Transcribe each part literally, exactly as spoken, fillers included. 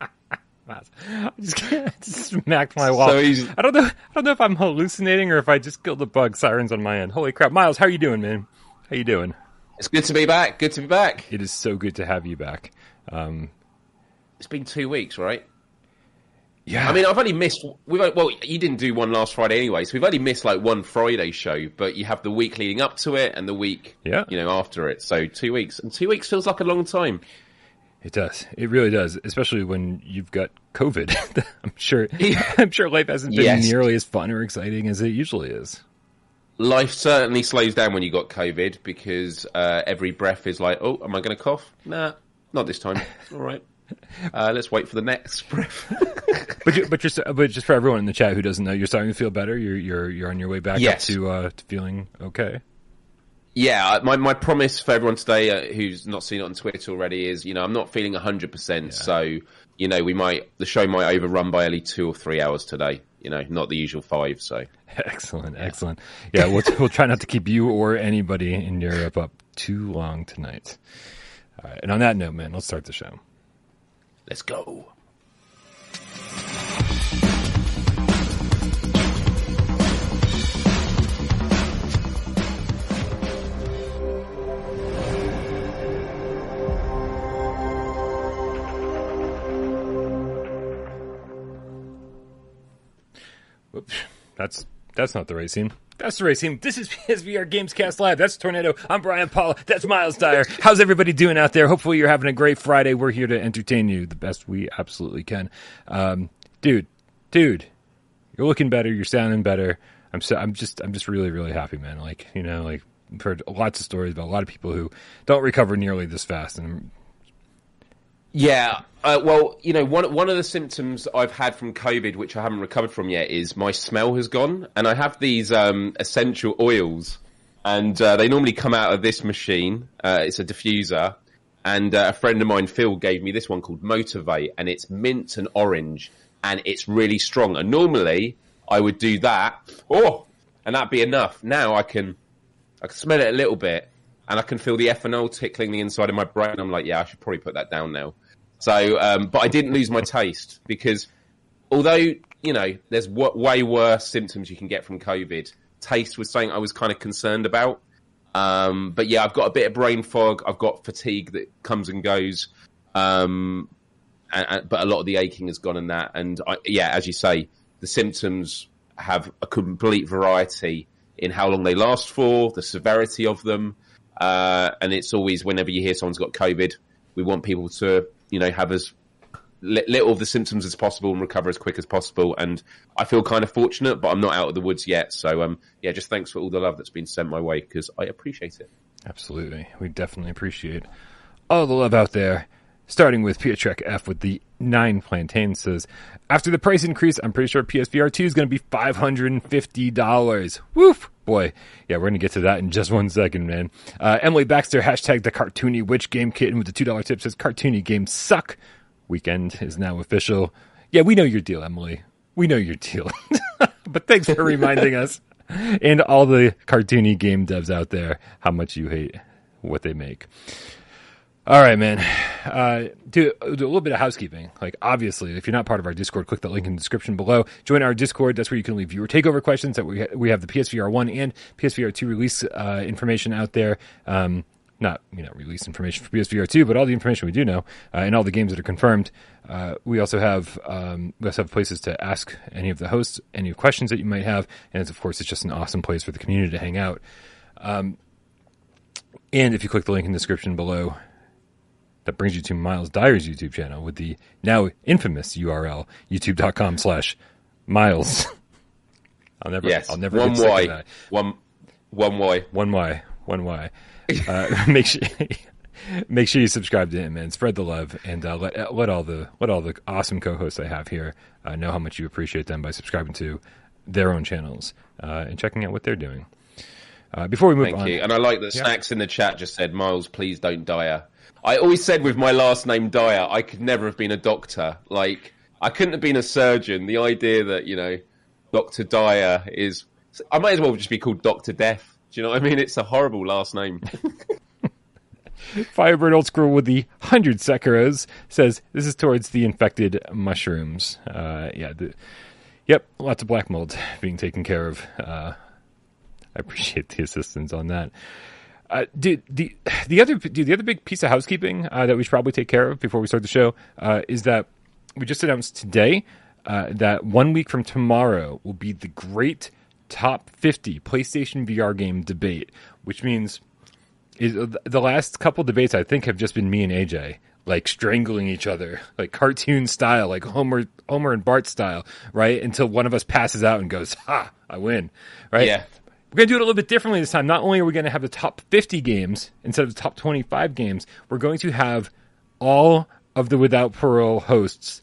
I just, I just smacked my wall. So I don't know. I don't know if I'm hallucinating or if I just killed the bug sirens on my end. Holy crap, Miles! How are you doing, man? How you doing? It's good to be back. Good to be back. It is so good to have you back. Um, it's been two weeks, right? Yeah. I mean, I've only missed. We've only, well, you didn't do one last Friday anyway, so we've only missed like one Friday show. But you have the week leading up to it and the week, yeah. you know, after it. So two weeks, and two weeks feels like a long time. It does. It really does, especially when you've got COVID. I'm sure. I'm sure life hasn't been yes. nearly as fun or exciting as it usually is. Life certainly slows down when you got COVID because uh, every breath is like, "Oh, am I going to cough? Nah, not this time. All right, uh, let's wait for the next breath." but you, but just but just for everyone in the chat who doesn't know, you're starting to feel better. You're you're you're on your way back yes. up to uh, to feeling okay. Yeah, my my promise for everyone today uh, who's not seen it on Twitter already is, you know, I'm not feeling one hundred percent, yeah. so, you know, we might, the show might overrun by only two or three hours today, you know, not the usual five, so. Excellent, yeah. excellent. Yeah, we'll, we'll try not to keep you or anybody in Europe up too long tonight. All right, and on that note, man, let's start the show. Let's go. Whoops. That's that's not the right scene. That's the right scene. This is P S V R Gamescast Live. That's Tornado. I'm Brian Paula. That's Miles Dyer. How's everybody doing out there? Hopefully you're having a great Friday. We're here to entertain you the best we absolutely can. Um, dude, dude, you're looking better. You're sounding better. I'm so I'm just I'm just really really happy, man. Like you know, like I've heard lots of stories about a lot of people who don't recover nearly this fast. And yeah, uh, well, you know, one one of the symptoms I've had from COVID, which I haven't recovered from yet, is my smell has gone. And I have these um, essential oils, and uh, they normally come out of this machine. Uh, it's a diffuser, and uh, a friend of mine, Phil, gave me this one called Motivate, and it's mint and orange, and it's really strong. And normally I would do that, oh, and that'd be enough. Now I can, I can smell it a little bit, and I can feel the ethanol tickling the inside of my brain. I'm like, yeah, I should probably put that down now. So, um, but I didn't lose my taste because although, you know, there's w- way worse symptoms you can get from COVID, taste was something I was kind of concerned about. Um, but yeah, I've got a bit of brain fog. I've got fatigue that comes and goes. Um, and, and, but a lot of the aching has gone and that. And I, yeah, as you say, the symptoms have a complete variety in how long they last for, the severity of them. Uh, and it's always whenever you hear someone's got COVID, we want people to, you know, have as little of the symptoms as possible and recover as quick as possible. And I feel kind of fortunate, but I'm not out of the woods yet. So, um, yeah, just thanks for all the love that's been sent my way because I appreciate it. Absolutely. We definitely appreciate all the love out there. Starting with Piotrek F with the nine plantains says, after the price increase, I'm pretty sure P S V R two is going to be five hundred fifty dollars. Woof. Boy, yeah, we're going to get to that in just one second, man. Uh, Emily Baxter, hashtag the cartoony witch game kitten with the two dollar tip says, cartoony games suck. Weekend is now official. Yeah, we know your deal, Emily. We know your deal. But thanks for reminding us and all the cartoony game devs out there how much you hate what they make. All right, man. Uh, do, do a little bit of housekeeping. Like, obviously, if you're not part of our Discord, click that link in the description below. Join our Discord. That's where you can leave viewer takeover questions. That we ha- we have the P S V R one and P S V R two release uh, information out there. Um, not, you know, release information for P S V R two, but all the information we do know uh, and all the games that are confirmed. Uh, we also have um, we also have places to ask any of the hosts any questions that you might have, and it's, of course, it's just an awesome place for the community to hang out. Um, and if you click the link in the description below. That brings you to Miles Dyer's YouTube channel with the now infamous U R L, youtube.com slash Miles. I'll never, yes. I'll never one get y. That. One, one Y. One Y. One Y. Uh, make sure, make sure you subscribe to him and spread the love and uh, let, let all the, let all the awesome co-hosts I have here uh, know how much you appreciate them by subscribing to their own channels uh, and checking out what they're doing. Uh, before we move Thank on. Thank you. And I like that yeah. Snacks in the chat just said, Miles, please don't Dyer. I always said with my last name Dyer, I could never have been a doctor. Like, I couldn't have been a surgeon. The idea that, you know, Doctor Dyer is... I might as well just be called Doctor Death. Do you know what I mean? It's a horrible last name. Firebird Old School with the one hundred Sekuras says, this is towards the infected mushrooms. Uh, yeah, the, yep, lots of black mold being taken care of. Uh, I appreciate the assistance on that. Uh, dude, the the other dude, the other big piece of housekeeping uh, that we should probably take care of before we start the show uh, is that we just announced today uh, that one week from tomorrow will be the great top fifty PlayStation V R game debate, which means is, uh, the last couple debates I think have just been me and A J like strangling each other, like cartoon style, like Homer Homer and Bart style, right? Until one of us passes out and goes, "Ha, I win!" Right? Yeah. We're going to do it a little bit differently this time. Not only are we going to have the top fifty games instead of the top twenty-five games, we're going to have all of the Without Parole hosts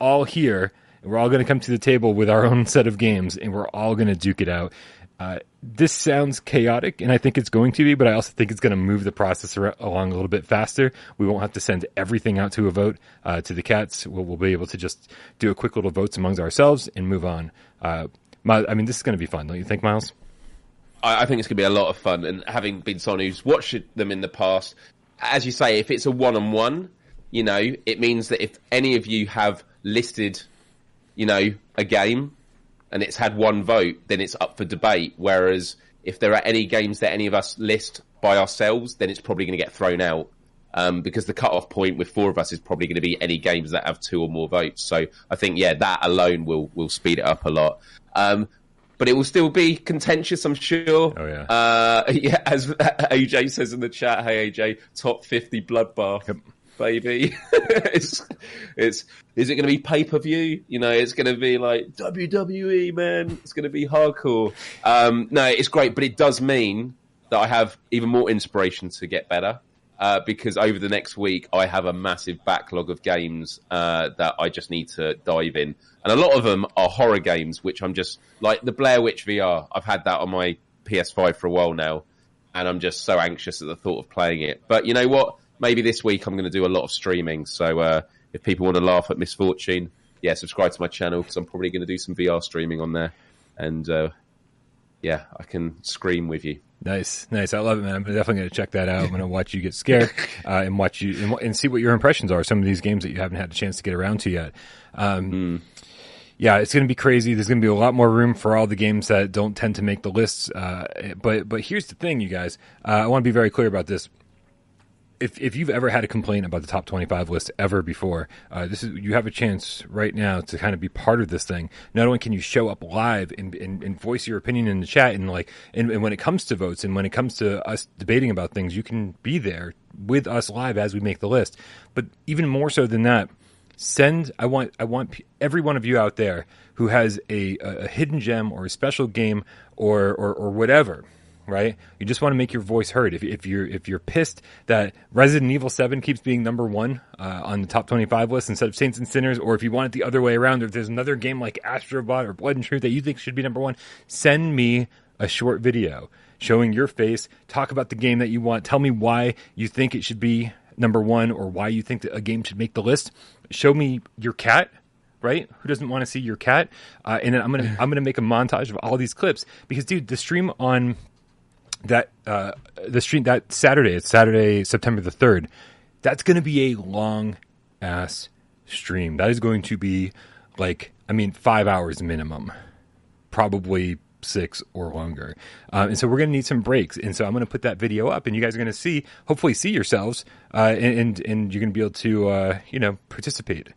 all here. And we're all going to come to the table with our own set of games, and we're all going to duke it out. Uh, this sounds chaotic, and I think it's going to be, but I also think it's going to move the process along a little bit faster. We won't have to send everything out to a vote uh, to the cats. We'll, we'll be able to just do a quick little votes amongst ourselves and move on. Uh, Miles, I mean, this is going to be fun, don't you think, Miles? I think it's going to be a lot of fun, and having been someone who's watched them in the past, as you say, if it's a one-on-one, you know, it means that if any of you have listed, you know, a game and it's had one vote, then it's up for debate. Whereas if there are any games that any of us list by ourselves, then it's probably going to get thrown out um, because the cut-off point with four of us is probably going to be any games that have two or more votes. So I think, yeah, that alone will will speed it up a lot. Um But it will still be contentious, I'm sure. Oh, yeah. Uh, yeah, as A J says in the chat, hey, A J, top fifty bloodbath, yep. Baby. it's, it's, is it going to be pay-per-view? You know, it's going to be like W W E, man. It's going to be hardcore. Um, no, it's great, but it does mean that I have even more inspiration to get better uh, because over the next week, I have a massive backlog of games uh, that I just need to dive in. And a lot of them are horror games, which I'm just like the Blair Witch V R. I've had that on my P S five for a while now, and I'm just so anxious at the thought of playing it. But you know what? Maybe this week I'm going to do a lot of streaming. So uh, if people want to laugh at misfortune, yeah, subscribe to my channel because I'm probably going to do some V R streaming on there. And uh, yeah, I can scream with you. Nice, nice. I love it, man. I'm definitely going to check that out. I'm going to watch you get scared uh, and watch you and, and see what your impressions are. Some of these games that you haven't had a chance to get around to yet. Um, mm. Yeah, it's going to be crazy. There's going to be a lot more room for all the games that don't tend to make the lists. Uh, but but here's the thing, you guys. Uh, I want to be very clear about this. If if you've ever had a complaint about the top twenty-five list ever before, uh, this is you have a chance right now to kind of be part of this thing. Not only can you show up live and and, and voice your opinion in the chat, and like and, and when it comes to votes and when it comes to us debating about things, you can be there with us live as we make the list. But even more so than that. Send, I want I want every one of you out there who has a, a hidden gem or a special game or, or, or whatever, right? You just want to make your voice heard. If, if, you're, if you're pissed that Resident Evil seven keeps being number one uh, on the top twenty-five list instead of Saints and Sinners, or if you want it the other way around, or if there's another game like Astrobot or Blood and Truth that you think should be number one, send me a short video showing your face, talk about the game that you want, tell me why you think it should be number one or why you think that a game should make the list. Show me your cat, right? Who doesn't want to see your cat? Uh, and then I'm gonna I'm gonna make a montage of all these clips because, dude, the stream on that uh, the stream that Saturday, it's Saturday, September the third. That's gonna be a long ass stream. That is going to be like I mean five hours minimum, probably six or longer. Um, and so we're gonna need some breaks. And so I'm gonna put that video up, and you guys are gonna see, hopefully, see yourselves. Uh, and, and, and you're going to be able to, uh, you know, participate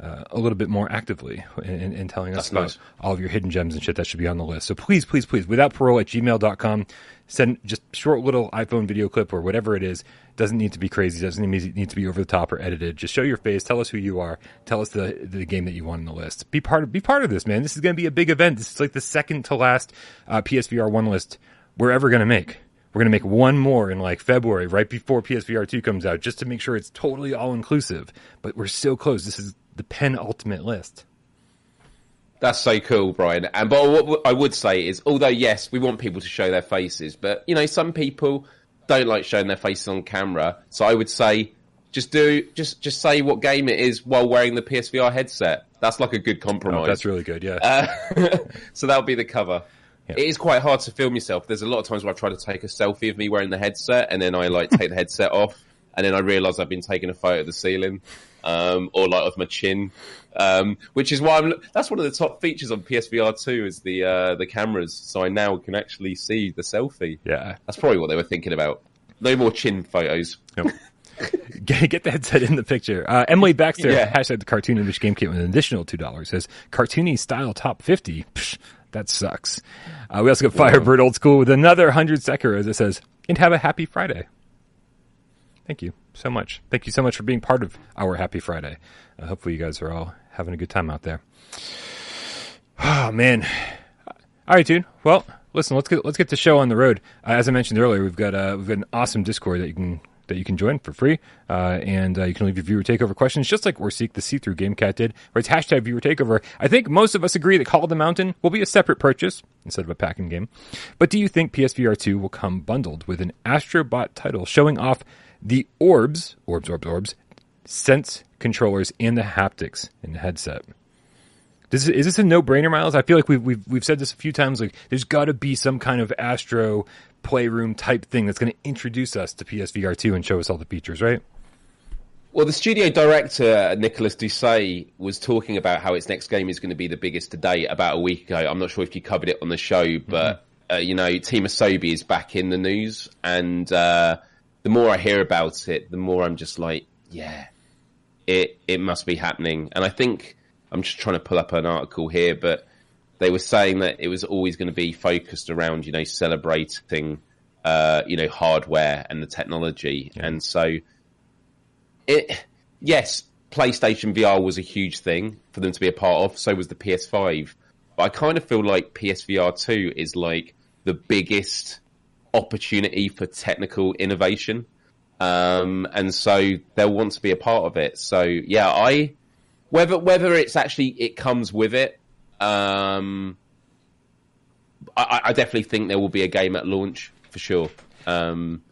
uh, a little bit more actively in, in, in telling us That's about nice. all of your hidden gems and shit that should be on the list. So please, please, please, without parole at gmail dot com, send just short little iPhone video clip or whatever it is. Doesn't need to be crazy. Doesn't need to be over the top or edited. Just show your face. Tell us who you are. Tell us the the game that you want on the list. Be part of, be part of this, man. This is going to be a big event. This is like the second to last uh, P S V R one list we're ever going to make. We're going to make one more in like February, right before P S V R two comes out, just to make sure it's totally all-inclusive. But we're so close. This is the penultimate list. That's so cool, Brian. And but what I would say is, although, yes, we want people to show their faces, but, you know, some people don't like showing their faces on camera. So I would say just do just just say what game it is while wearing the P S V R headset. That's like a good compromise. Oh, that's really good, yeah. Uh, so that'll be the cover. Yeah. It is quite hard to film yourself. There's a lot of times where I've tried to take a selfie of me wearing the headset, and then I like take the headset off, and then I realise I've been taking a photo of the ceiling, um, or like of my chin, um, which is why I'm. That's one of the top features on P S V R two is the uh, the cameras, so I now can actually see the selfie. Yeah, that's probably what they were thinking about. No more chin photos. Nope. Get the headset in the picture. Uh, Emily Baxter, yeah. hashtag the cartoon image game came with an additional two dollars, says, cartoony style top fifty. Psh, that sucks. Uh, we also got Firebird Old School with another one hundred Sekuros that says, and have a happy Friday. Thank you so much. Thank you so much for being part of our happy Friday. Uh, hopefully you guys are all having a good time out there. Oh, man. All right, dude. Well, listen, let's get let's get the show on the road. Uh, as I mentioned earlier, we've got uh, we've got an awesome Discord that you can... that you can join for free, uh, and uh, you can leave your viewer takeover questions, just like Orseek the see-through game cat did, where it's hashtag viewer takeover. I think most of us agree that Call of the Mountain will be a separate purchase instead of a packing game. But do you think P S V R two will come bundled with an Astrobot title showing off the orbs, orbs, orbs, orbs, sense controllers and the haptics in the headset? This is, is this a no-brainer, Miles? I feel like we've we've we've said this a few times. Like, there's got to be some kind of Astro Playroom type thing that's going to introduce us to P S V R two and show us all the features, right? Well, the studio director, Nicolas Doucet, was talking about how its next game is going to be the biggest to date about a week ago. I'm not sure if you covered it on the show, but, mm-hmm. uh, you know, Team Asobi is back in the news. And uh, the more I hear about it, the more I'm just like, yeah, it it must be happening. And I think... I'm just trying to pull up an article here, but they were saying that it was always going to be focused around, you know, celebrating, uh, you know, hardware and the technology. Yeah. And so, it yes, PlayStation V R was a huge thing for them to be a part of. So was the P S five. But I kind of feel like P S V R two is like the biggest opportunity for technical innovation. Um, and so they'll want to be a part of it. So, yeah, I... Whether whether it's actually it comes with it, um, I, I definitely think there will be a game at launch for sure. Um,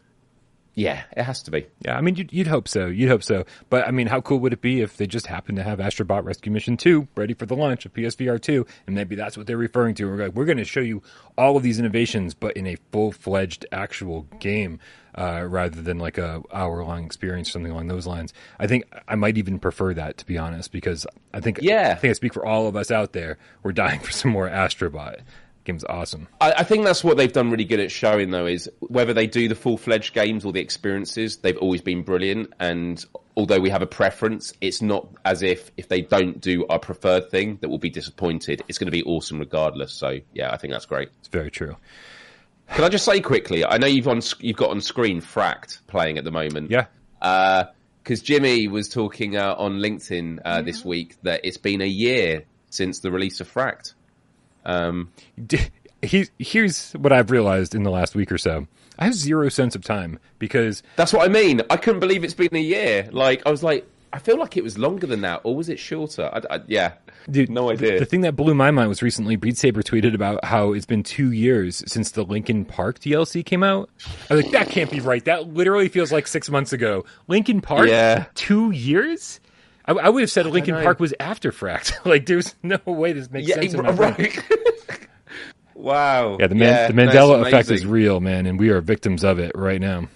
yeah, it has to be. Yeah, I mean, you'd, you'd hope so. You'd hope so. But I mean, how cool would it be if they just happened to have Astrobot Rescue Mission two ready for the launch of P S V R two, and maybe that's what they're referring to? We're like, we're going to show you all of these innovations, but in a full fledged actual game. Uh, rather than like a hour-long experience, something along those lines. I think I might even prefer that, to be honest, because I think yeah. I think I speak for all of us out there. We're dying for some more Astrobot. Game's awesome. I, I think that's what they've done really good at showing, though, is whether they do the full-fledged games or the experiences, they've always been brilliant. And although we have a preference, it's not as if if they don't do our preferred thing that we'll be disappointed. It's going to be awesome regardless. So, yeah, I think that's great. It's very true. Can I just say quickly, I know you've on you've got on screen Fract playing at the moment. Yeah. Because uh, Jimmy was talking uh, on LinkedIn uh, yeah. this week that it's been a year since the release of Fract. Um, he, here's what I've realized in the last week or so. I have zero sense of time because... That's what I mean. I couldn't believe it's been a year. Like, I was like... I feel like it was longer than that, or was it shorter? I, I, yeah, dude, no idea. The, the thing that blew my mind was recently Beat Saber tweeted about how it's been two years since the Linkin Park D L C came out. I was like, that can't be right. That literally feels like six months ago. Linkin Park, yeah. two years? I, I would have said Linkin Park was after Fract. Like, there's no way this makes yeah, sense. It, in my right. Wow. Yeah, the, man, yeah, the Mandela no, effect is real, man, and we are victims of it right now.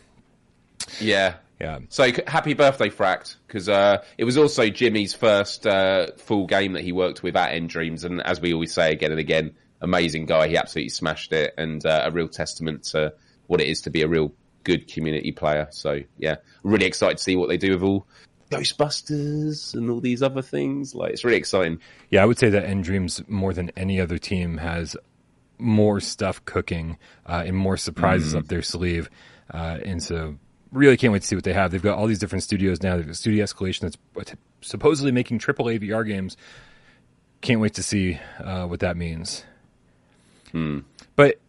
Yeah. Yeah. So happy birthday, Fract, because uh, it was also Jimmy's first uh, full game that he worked with at End Dreams, and as we always say again and again, amazing guy. He absolutely smashed it, and uh, a real testament to what it is to be a real good community player. So yeah, really excited to see what they do with all Ghostbusters and all these other things. Like, it's really exciting. Yeah, I would say that End Dreams, more than any other team, has more stuff cooking uh, and more surprises mm. up their sleeve, uh, and so. Really can't wait to see what they have. They've got all these different studios now. They've got Studio Escalation that's supposedly making triple A V R games. Can't wait to see uh, what that means. Hmm. But,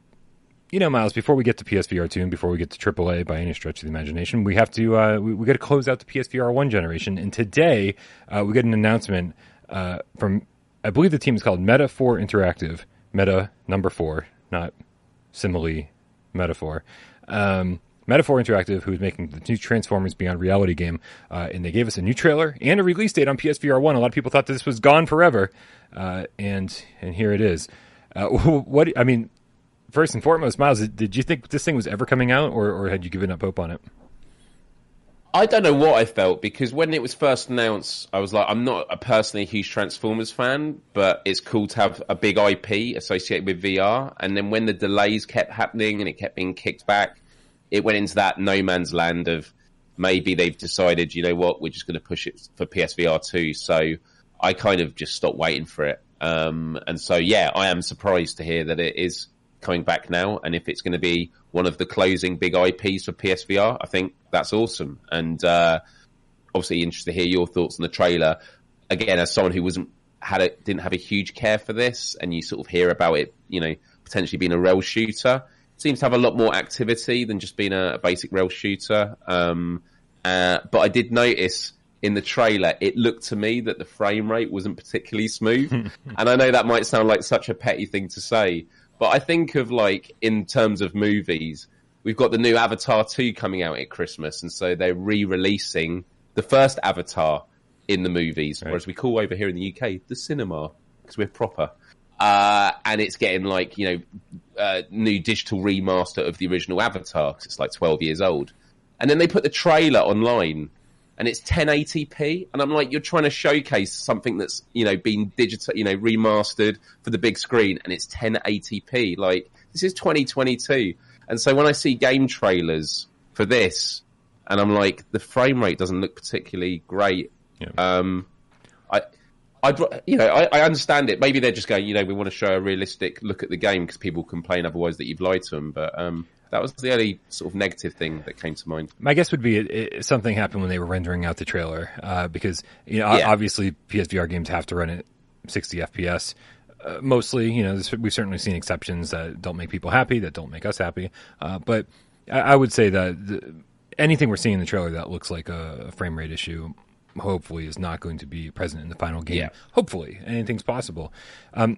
you know, Miles, before we get to P S V R two and before we get to triple A by any stretch of the imagination, we have to uh, we, we got to close out the P S V R one generation. And today uh, we get an announcement uh, from, I believe the team is called Meta four Interactive. Meta number four, not simile metaphor. Um Meta four Interactive, who's making the new Transformers Beyond Reality game, uh, and they gave us a new trailer and a release date on P S V R one. A lot of people thought that this was gone forever, uh, and and here it is. Uh, what I mean, first and foremost, Miles, did you think this thing was ever coming out, or, or had you given up hope on it? I don't know what I felt, because when it was first announced, I was like, I'm not a personally huge Transformers fan, but it's cool to have a big I P associated with V R. And then when the delays kept happening and it kept being kicked back, it went into that no man's land of maybe they've decided, you know what, we're just going to push it for P S V R two. So I kind of just stopped waiting for it. Um, and so, yeah, I am surprised to hear that it is coming back now, and if it's going to be one of the closing big I Ps for P S V R, I think that's awesome. And uh, obviously interested to hear your thoughts on the trailer. Again, as someone who wasn't had a, didn't have a huge care for this, and you sort of hear about it, you know, potentially being a rail shooter, it seems to have a lot more activity than just being a, a basic rail shooter. Um, uh, but I did notice in the trailer, it looked to me that the frame rate wasn't particularly smooth, and I know that might sound like such a petty thing to say. But I think of, like, in terms of movies, we've got the new Avatar two coming out at Christmas, and so they're re-releasing the first Avatar in the movies, right, or as we call over here in the U K, the cinema, because we're proper. Uh, and it's getting, like, you know, uh, new digital remaster of the original Avatar, because it's, like, twelve years old. And then they put the trailer online, and it's ten eighty p, and I'm like, you're trying to showcase something that's, you know, been digital, you know, remastered for the big screen, and it's ten eighty p. Like, this is twenty twenty-two. And so when I see game trailers for this, and I'm like, the frame rate doesn't look particularly great. Yeah. Um, I, I'd, you know, I, I understand it. Maybe they're just going, you know, we want to show a realistic look at the game because people complain otherwise that you've lied to them, but... Um, that was the only sort of negative thing that came to mind. My guess would be it, it, something happened when they were rendering out the trailer, uh, because, you know, yeah. obviously P S V R games have to run at sixty F P S uh, mostly. You know, this, we've certainly seen exceptions that don't make people happy, that don't make us happy. Uh, but I, I would say that the, anything we're seeing in the trailer that looks like a, a frame rate issue, hopefully, is not going to be present in the final game. Yeah. Hopefully, anything's possible. Um,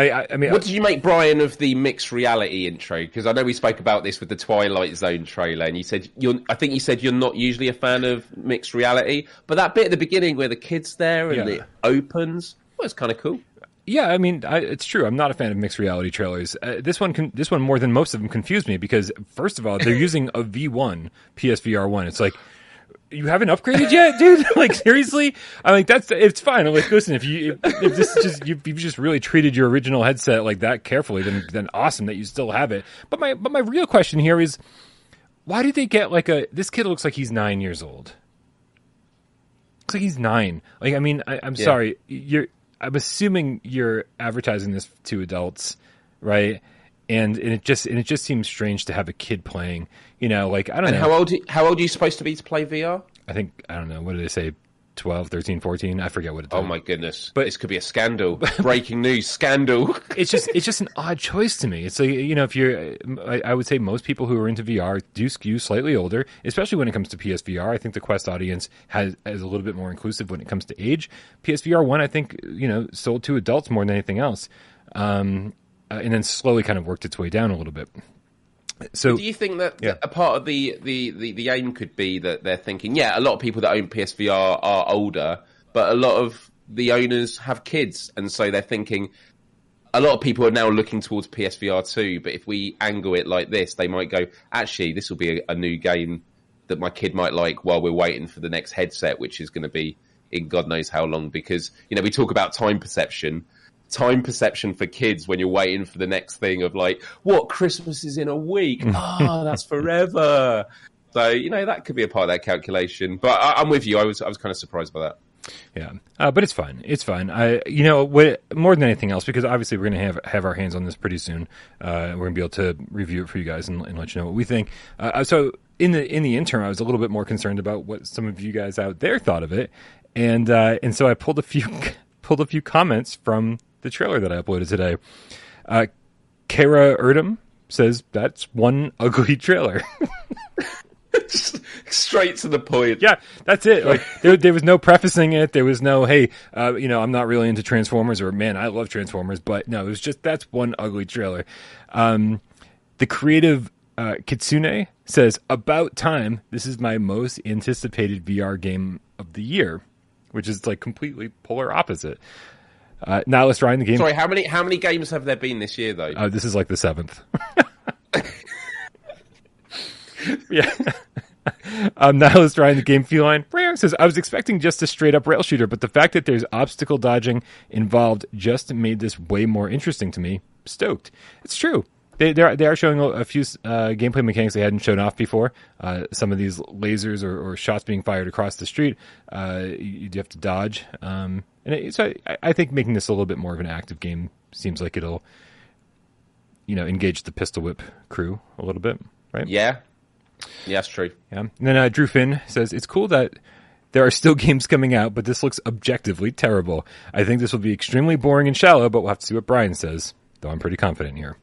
I, I mean, what did you make, Brian, of the mixed reality intro? Because I know we spoke about this with the Twilight Zone trailer, and you said you're, I think you said you're not usually a fan of mixed reality, but that bit at the beginning where the kid's there and yeah. it opens, well, it's kind of cool. Yeah, I mean, I, it's true. I'm not a fan of mixed reality trailers. Uh, this one, con- this one more than most of them confused me because, first of all, they're using a V one P S V R one. It's like, you haven't upgraded yet, dude? Like, seriously? I'm like, that's, it's fine. I'm like, listen, if you, if, if this just, you've, you've just really treated your original headset like that carefully, then, then awesome that you still have it. But my, but my real question here is, why did they get like a, this kid looks like he's nine years old. Looks like he's nine. Like, I mean, I, I'm yeah. sorry. You're, I'm assuming you're advertising this to adults, right? And and it just and it just seems strange to have a kid playing, you know, like, I don't and know. And how old how old are you supposed to be to play V R? I think, I don't know, what did they say, twelve, thirteen, fourteen? I forget what it is. Oh my goodness. But this could be a scandal. Breaking news, scandal. It's just it's just an odd choice to me. It's like, you know, if you're, I, I would say most people who are into V R do skew slightly older, especially when it comes to P S V R. I think the Quest audience has is a little bit more inclusive when it comes to age. P S V R one, I think, you know, sold to adults more than anything else. Um Uh, and then slowly kind of worked its way down a little bit. So, do you think that yeah. a part of the, the, the, the aim could be that they're thinking, yeah, a lot of people that own P S V R are older, but a lot of the owners have kids, and so they're thinking a lot of people are now looking towards P S V R two, but if we angle it like this, they might go, actually, this will be a, a new game that my kid might like while we're waiting for the next headset, which is going to be in God knows how long, because, you know, we talk about time perception, time perception for kids when you're waiting for the next thing of like, what, Christmas is in a week? Ah, oh, that's forever. So, you know, that could be a part of that calculation. But I, I'm with you. I was I was kind of surprised by that. Yeah, uh, but it's fine. It's fine. I, you know, what, more than anything else, because obviously we're going to have have our hands on this pretty soon. Uh, we're going to be able to review it for you guys and, and let you know what we think. Uh, so in the in the interim, I was a little bit more concerned about what some of you guys out there thought of it, and uh, and so I pulled a few pulled a few comments from the trailer that I uploaded today. Uh, Kara Erdem says, that's one ugly trailer. Just straight to the point. Yeah, that's it. Like, there, there was no prefacing it. There was no, hey, uh, you know, I'm not really into Transformers, or, man, I love Transformers. But no, it was just, that's one ugly trailer. Um, the creative uh, Kitsune says, about time. This is my most anticipated V R game of the year, which is like completely polar opposite. Uh, now let's try in the game. Sorry, how many how many games have there been this year, though? Oh, this is like the seventh. Yeah. Um, now let's try in the game feline. Rare says, I was expecting just a straight-up rail shooter, but the fact that there's obstacle dodging involved just made this way more interesting to me. Stoked. It's true. They they are, they are showing a few uh, gameplay mechanics they hadn't shown off before. Uh, some of these lasers or, or shots being fired across the street, uh, you do have to dodge. Um, and it, so I, I think making this a little bit more of an active game seems like it'll, you know, engage the Pistol Whip crew a little bit, right? Yeah, yeah, that's true. Yeah. And then uh, Drew Finn says, it's cool that there are still games coming out, but this looks objectively terrible. I think this will be extremely boring and shallow, but we'll have to see what Brian says. Though I'm pretty confident here.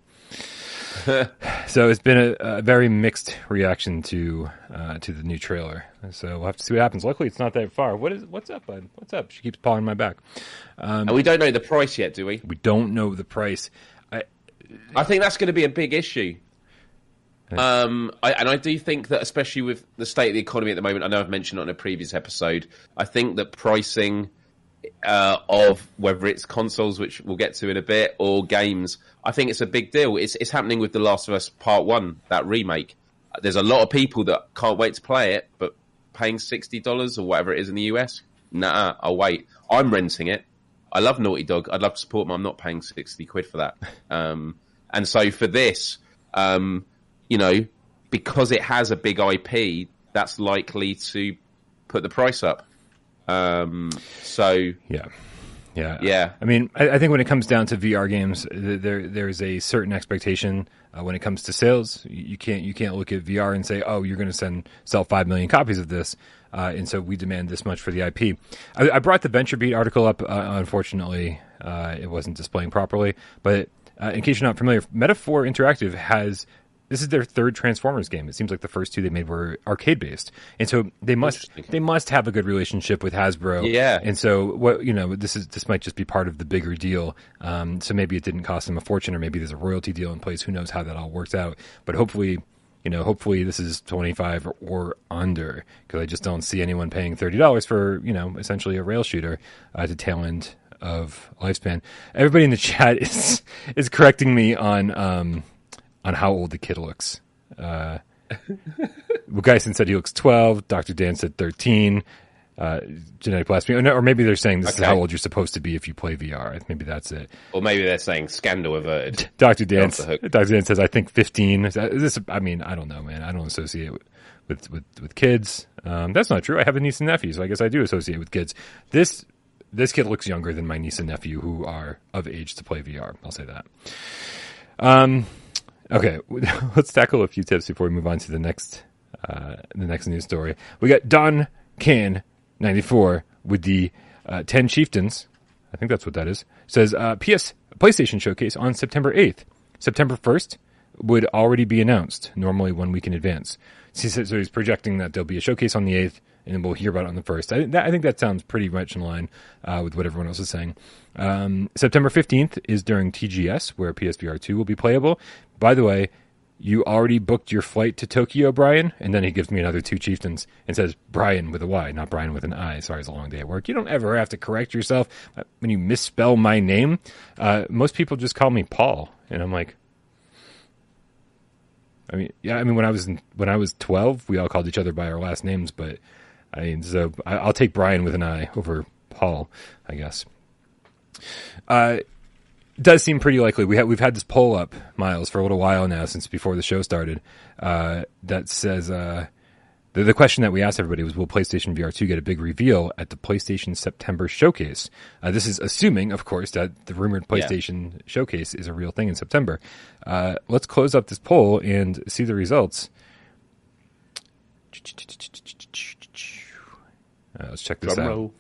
So it's been a, a very mixed reaction to uh, to the new trailer. So we'll have to see what happens. Luckily, it's not that far. What is? What's up, bud? What's up? She keeps pawing my back. Um, and we don't know the price yet, do we? We don't know the price. I, I think that's going to be a big issue. Um, I, and I do think that, especially with the state of the economy at the moment, I know I've mentioned it on a previous episode, I think that pricing... Uh, of whether it's consoles, which we'll get to in a bit, or games, I think it's a big deal. It's it's happening with The Last of Us Part one, that remake. There's a lot of people that can't wait to play it, but paying sixty dollars or whatever it is in the U S, nah, I'll wait. I'm renting it. I love Naughty Dog. I'd love to support them. I'm not paying sixty quid for that. Um, and so for this, um, you know, because it has a big I P, that's likely to put the price up. Um, so yeah, yeah, yeah. I mean, I, I think when it comes down to V R games, there there is a certain expectation uh, when it comes to sales. You can't you can't look at V R and say, oh, you're going to send sell five million copies of this, uh, and so we demand this much for the I P. I, I brought the VentureBeat article up. Uh, unfortunately, uh, it wasn't displaying properly. But uh, in case you're not familiar, Meta four Interactive has. This is their third Transformers game. It seems like the first two they made were arcade-based, and so they must they must have a good relationship with Hasbro. Yeah. And so what you know, this is this might just be part of the bigger deal. Um, so maybe it didn't cost them a fortune, or maybe there's a royalty deal in place. Who knows how that all works out? But hopefully, you know, hopefully this is twenty-five or, or under, because I just don't see anyone paying thirty dollars for you know essentially a rail shooter uh, to tail end of lifespan. Everybody in the chat is is correcting me on. Um, on how old the kid looks. Uh, Guyson said he looks twelve. Doctor Dan said thirteen. Uh, genetic blasphemy. Or, no, or maybe they're saying this okay. is how old you're supposed to be if you play V R. Maybe that's it. Or maybe they're saying scandal averted. Doctor Dan, Doctor Dan says, I think fifteen. Is that, is this, I mean, I don't know, man. I don't associate with with, with, with kids. Um, that's not true. I have a niece and nephew, so I guess I do associate with kids. This this kid looks younger than my niece and nephew, who are of age to play V R. I'll say that. Um... Okay, let's tackle a few tips before we move on to the next uh, the next news story. We got Don Can ninety-four with the uh, ten Chieftains. I think that's what that is. Says uh, P S PlayStation Showcase on September eighth. September first would already be announced, normally one week in advance. So he's projecting that there'll be a showcase on the eighth, and we'll hear about it on the first. I, that, I think that sounds pretty much in line uh, with what everyone else is saying. Um, September fifteenth is during T G S, where P S V R two will be playable. By the way, you already booked your flight to Tokyo, Brian? And then he gives me another two chieftains and says, Brian with a Y, not Brian with an I. Sorry, it's a long day at work. You don't ever have to correct yourself when you misspell my name. Uh, most people just call me Paul, and I'm like... I mean, yeah, I mean, when I was in, when I was twelve, we all called each other by our last names, but... I mean, so I'll take Brian with an I over Paul, I guess. Uh, does seem pretty likely. We ha- we've had this poll up, Miles, for a little while now, since before the show started, uh, that says uh, the, the question that we asked everybody was, will PlayStation V R two get a big reveal at the PlayStation September showcase? Uh, this is assuming, of course, that the rumored PlayStation yeah. showcase is a real thing in September. Uh, let's close up this poll and see the results. Uh, let's check this Drum out. Roll.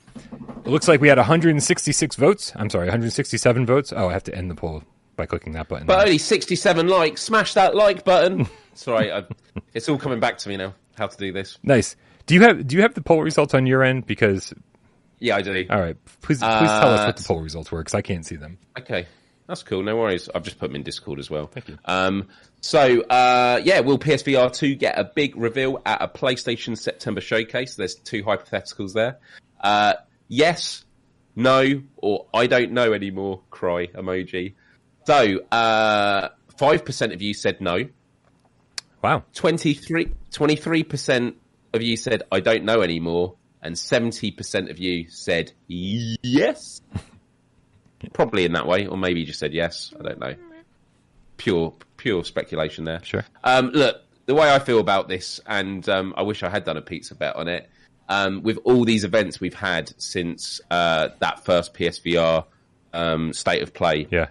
It looks like we had one hundred sixty-six votes. I'm sorry, one hundred sixty-seven votes. Oh, I have to end the poll by clicking that button. But now. Only sixty-seven likes. Smash that like button. Sorry, I've, it's all coming back to me now. How to do this? Nice. Do you have Do you have the poll results on your end? Because yeah, I do. All right, please please uh, tell us what the poll results were, because I can't see them. Okay, that's cool. No worries. I've just put them in Discord as well. Thank you. Um, So, uh, yeah, will P S V R two get a big reveal at a PlayStation September showcase? There's two hypotheticals there. Uh, yes, no, or I don't know anymore, cry emoji. So, uh, five percent of you said no. Wow. twenty-three, twenty-three percent of you said, I don't know anymore. And seventy percent of you said yes. Probably in that way. Or maybe you just said yes. I don't know. Pure, pure speculation there. Sure. Um, look, the way I feel about this, and um, I wish I had done a pizza bet on it, um, with all these events we've had since uh, that first P S V R um, state of play. Yeah.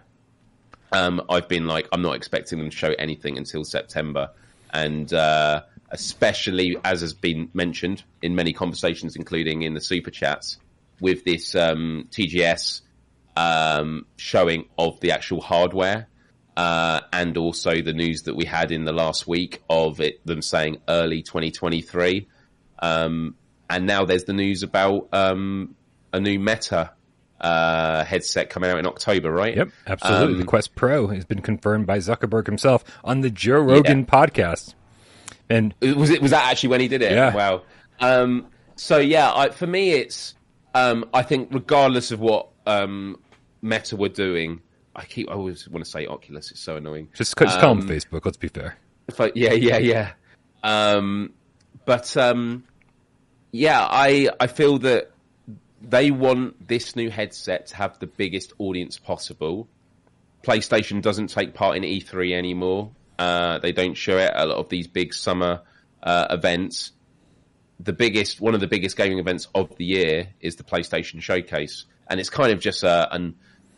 Um, I've been like, I'm not expecting them to show anything until September. And uh, especially, as has been mentioned in many conversations, including in the Super Chats, with this um, T G S um, showing of the actual hardware uh, and also the news that we had in the last week of it, them saying early twenty twenty-three. Um, and now there's the news about um, a new Meta Uh, headset coming out in October, right? Yep, absolutely. Um, the Quest Pro has been confirmed by Zuckerberg himself on the Joe Rogan yeah. podcast. And was it was that actually when he did it? Yeah. Wow. Um, so yeah, I, for me, it's um, I think regardless of what um, Meta were doing, I keep I always want to say Oculus. It's so annoying. Just, just um, call them Facebook. Let's be fair. If I, yeah, yeah, yeah. Um, but um, yeah, I I feel that they want this new headset to have the biggest audience possible. PlayStation doesn't take part in E three anymore. Uh, they don't show it at a lot of these big summer uh, events. The biggest, one of the biggest gaming events of the year is the PlayStation Showcase. And it's kind of just uh, an,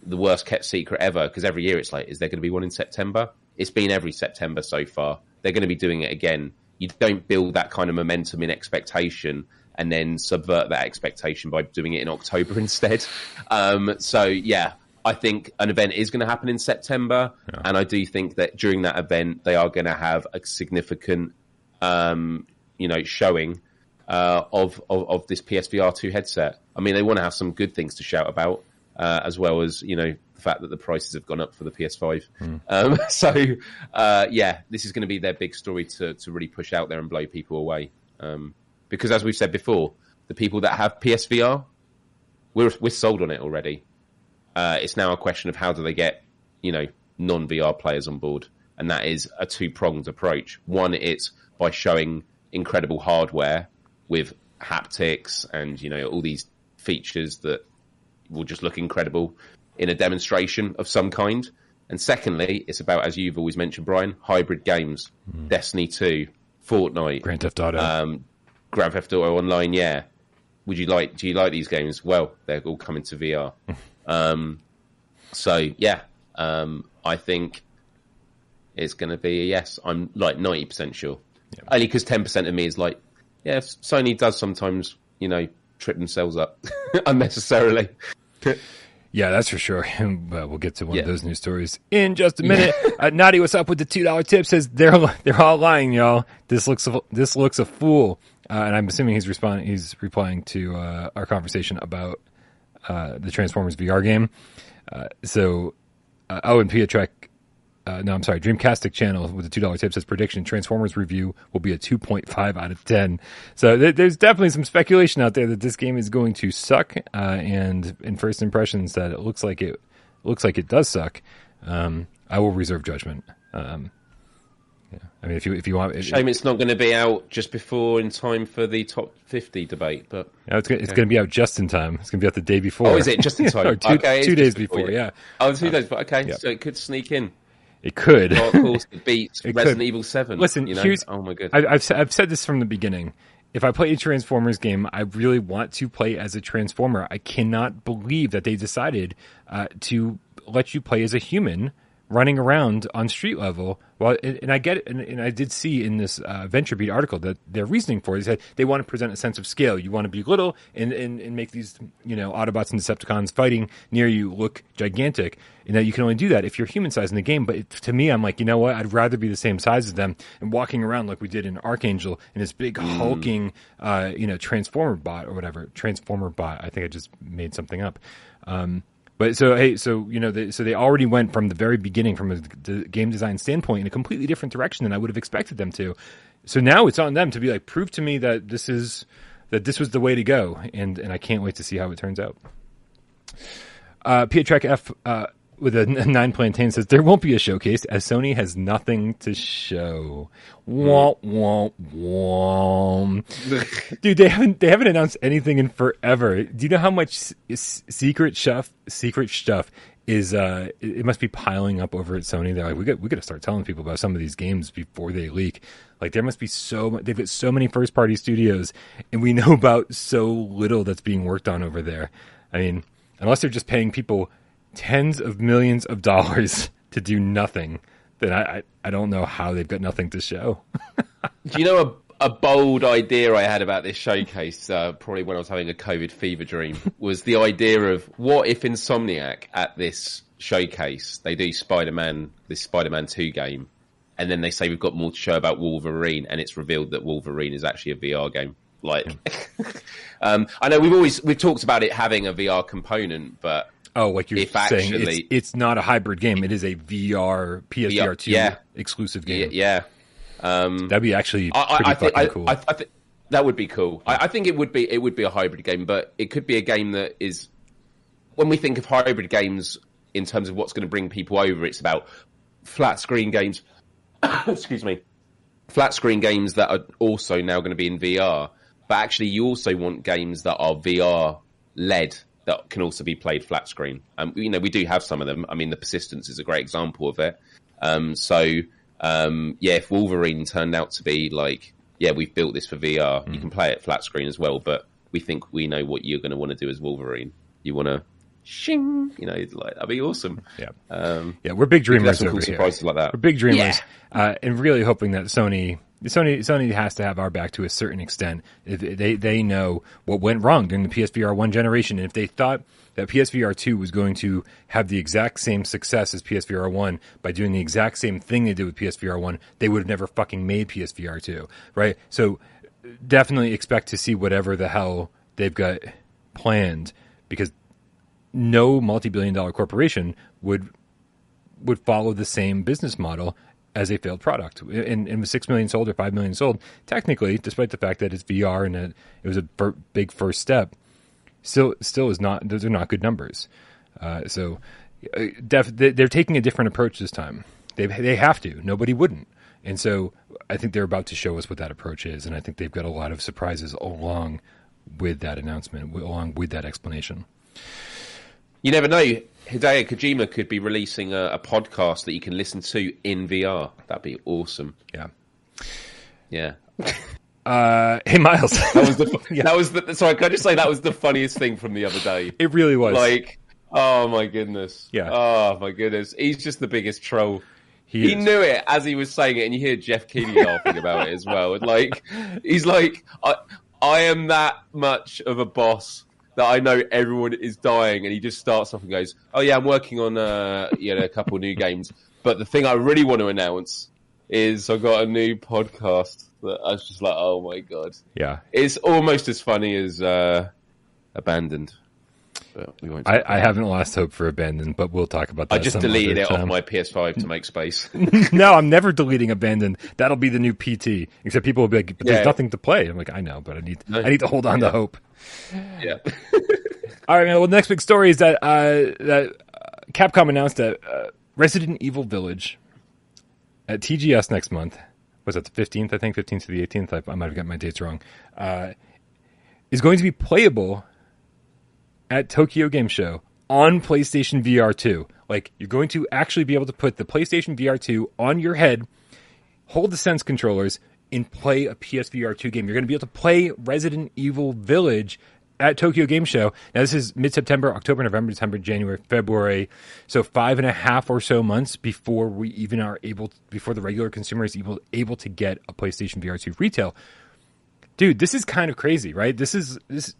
the worst kept secret ever, because every year it's like, is there going to be one in September? It's been every September so far. They're going to be doing it again. You don't build that kind of momentum in expectation and then subvert that expectation by doing it in October instead. Um, so, yeah, I think an event is going to happen in September, yeah. and I do think that during that event, they are going to have a significant, um, you know, showing uh, of, of, of this P S V R two headset. I mean, they want to have some good things to shout about, uh, as well as, you know, the fact that the prices have gone up for the P S five. Mm. Um, so, uh, yeah, this is going to be their big story to, to really push out there and blow people away. Um Because as we've said before, the people that have P S V R, we're we're sold on it already. Uh, it's now a question of how do they get, you know, non-V R players on board. And that is a two-pronged approach. One, it's by showing incredible hardware with haptics and, you know, all these features that will just look incredible in a demonstration of some kind. And secondly, it's about, as you've always mentioned, Brian, hybrid games, mm. Destiny two, Fortnite, Grand Theft Auto, um, Grand Theft Auto Online, yeah. Would you like? Do you like these games? Well, they're all coming to V R. um, so yeah, um, I think it's going to be a yes. I'm like ninety percent sure, yeah. Only because ten percent of me is like, yeah, Sony does sometimes, you know, trip themselves up unnecessarily. Yeah, that's for sure. But we'll get to one yeah. of those news stories in just a minute. uh, Naughty, what's up with the two dollar tip? Says they're they're all lying, y'all. This looks this looks a fool. Uh, and I'm assuming he's responding. He's replying to uh, our conversation about uh, the Transformers V R game. Uh, so, uh, oh, and Piotrek, uh, no, I'm sorry, Dreamcastic channel with the two dollar tip says prediction Transformers review will be a two point five out of ten. So th- there's definitely some speculation out there that this game is going to suck. Uh, and in first impressions, that it looks like it looks like it does suck. Um, I will reserve judgment. Um, Yeah. I mean, if you if you want, it, shame it's not going to be out just before in time for the top fifty debate, but no, it's, okay. it's going to be out just in time. It's going to be out the day before. Oh, is it just in time? no, two, okay, two days before, before, yeah. Oh, two um, days, but okay, yeah. So it could sneak in. It could. Well, of course, it beats it Resident could. Evil seven. Listen, you know? here's oh my god, I, I've I've said this from the beginning. If I play a Transformers game, I really want to play as a Transformer. I cannot believe that they decided uh, to let you play as a human. Running around on street level, well, and, and I get it, and, and I did see in this uh, VentureBeat article that their reasoning for it is that they want to present a sense of scale. You want to be little and, and, and make these, you know, Autobots and Decepticons fighting near you look gigantic, and that you can only do that if you're human size in the game. But it, to me, I'm like, you know what? I'd rather be the same size as them and walking around like we did in Archangel in this big mm. hulking, uh, you know, Transformer bot or whatever Transformer bot. I think I just made something up. Um, But so, hey, so, you know, they, so they already went from the very beginning, from a d- game design standpoint, in a completely different direction than I would have expected them to. So now it's on them to be like, prove to me that this is, that this was the way to go. And, and I can't wait to see how it turns out. Uh, Pietrek F uh, with a nine plantain says, there won't be a showcase as Sony has nothing to show. Womp, womp, womp. Dude, they haven't, they haven't announced anything in forever. Do you know how much s- secret stuff, secret stuff is, uh, it must be piling up over at Sony. They're like, we got, we got to start telling people about some of these games before they leak. Like, there must be so much, they've got so many first party studios and we know about so little that's being worked on over there. I mean, unless they're just paying people tens of millions of dollars to do nothing, then I, I, I don't know how they've got nothing to show. Do you know a, a bold idea I had about this showcase, uh, probably when I was having a COVID fever dream, was the idea of what if Insomniac at this showcase, they do Spider-Man, this Spider-Man two game, and then they say we've got more to show about Wolverine, and it's revealed that Wolverine is actually a V R game. Like, um, I know we've always, we've talked about it having a V R component, but oh, like you're if saying, actually, it's, it's not a hybrid game. It is a V R, P S V R two yeah. exclusive game. Yeah, um, that'd be actually pretty I, I fucking think, cool. I, I, I th- that would be cool. I, I think it would be it would be a hybrid game, but it could be a game that is, when we think of hybrid games in terms of what's going to bring people over, it's about flat screen games. Excuse me, flat screen games that are also now going to be in V R, but actually you also want games that are V R led. That can also be played flat screen. Um, you know, we do have some of them. I mean, The Persistence is a great example of it. Um, so, um, yeah, if Wolverine turned out to be like, yeah, we've built this for V R, mm. you can play it flat screen as well, but we think we know what you're going to want to do as Wolverine. You want to shing, you know, like, that'd be awesome. Yeah. Um, yeah, we're big dreamers over cool here. Surprises like that. We're big dreamers. Yeah. Uh, and really hoping that Sony... Sony Sony has to have our back to a certain extent. They they know what went wrong during the P S V R one generation, and if they thought that P S V R two was going to have the exact same success as P S V R one by doing the exact same thing they did with P S V R one, they would have never fucking made P S V R two, right? So definitely expect to see whatever the hell they've got planned, because no multi-billion dollar corporation would would follow the same business model as a failed product. And, and with six million sold or five million sold, technically, despite the fact that it's V R and it, it was a b- big first step, still still is not, those are not good numbers. Uh, so def, they're taking a different approach this time. They they have to. Nobody wouldn't. And so I think they're about to show us what that approach is, and I think they've got a lot of surprises along with that announcement, along with that explanation. You never know. Hideo Kojima could be releasing a, a podcast that you can listen to in V R. That'd be awesome. Yeah. Yeah. Uh, hey, Miles. That was the, yeah. that was the, sorry, can I just say that was the funniest thing from the other day? It really was. Like, oh my goodness. Yeah. Oh my goodness. He's just the biggest troll. He, he knew it as he was saying it, and you hear Jeff Keighley laughing about it as well. And like, he's like, I, I am that much of a boss that I know everyone is dying, and he just starts off and goes, oh yeah, I'm working on uh, you know, a couple new games, but the thing I really want to announce is I've got a new podcast. That I was just like, oh my God. Yeah. It's almost as funny as uh, Abandoned. But we won't I, I haven't lost hope for Abandoned, but we'll talk about that. I just deleted it time. Off my P S five to make space. No, I'm never deleting Abandoned. That'll be the new P T. Except people will be like, but there's yeah. nothing to play. I'm like, I know, but I need no. I need to hold on yeah. to hope. Yeah. All right, man. Well, the next big story is that uh, that uh, Capcom announced that uh, Resident Evil Village at T G S next month. Was that the fifteenth? I think fifteenth to the eighteenth. I, I might have gotten my dates wrong. Uh, is going to be playable at Tokyo Game Show on PlayStation V R two. Like, you're going to actually be able to put the PlayStation V R two on your head, hold the Sense controllers, and play a P S V R two game. You're going to be able to play Resident Evil Village at Tokyo Game Show. Now, this is mid-September, October, November, December, January, February. So five and a half or so months before we even are able, to, before the regular consumer is able, able to get a PlayStation V R two retail. Dude, this is kind of crazy, right? This is... this.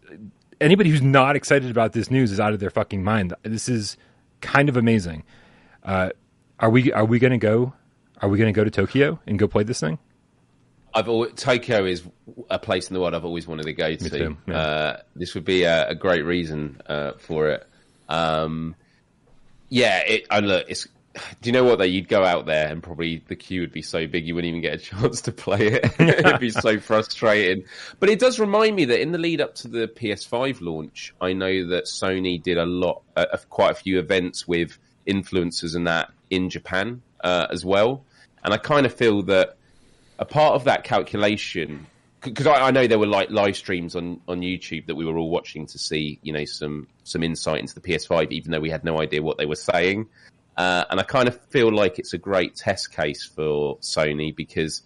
Anybody who's not excited about this news is out of their fucking mind. This is kind of amazing. Uh, are we? Are we going to go? Are we going to go to Tokyo and go play this thing? I've always, Tokyo is a place in the world I've always wanted to go to. Me too, yeah. uh, this would be a, a great reason uh, for it. Um, yeah, it, and look, it's do you know what though? You'd go out there and probably the queue would be so big you wouldn't even get a chance to play it. It'd be so frustrating. But it does remind me that in the lead up to the P S five launch, I know that Sony did a lot of uh, quite a few events with influencers and that in Japan uh, as well. And I kind of feel that a part of that calculation, because I, I know there were like live streams on, on YouTube that we were all watching to see, you know, some, some insight into the P S five, even though we had no idea what they were saying. Uh, and I kind of feel like it's a great test case for Sony because,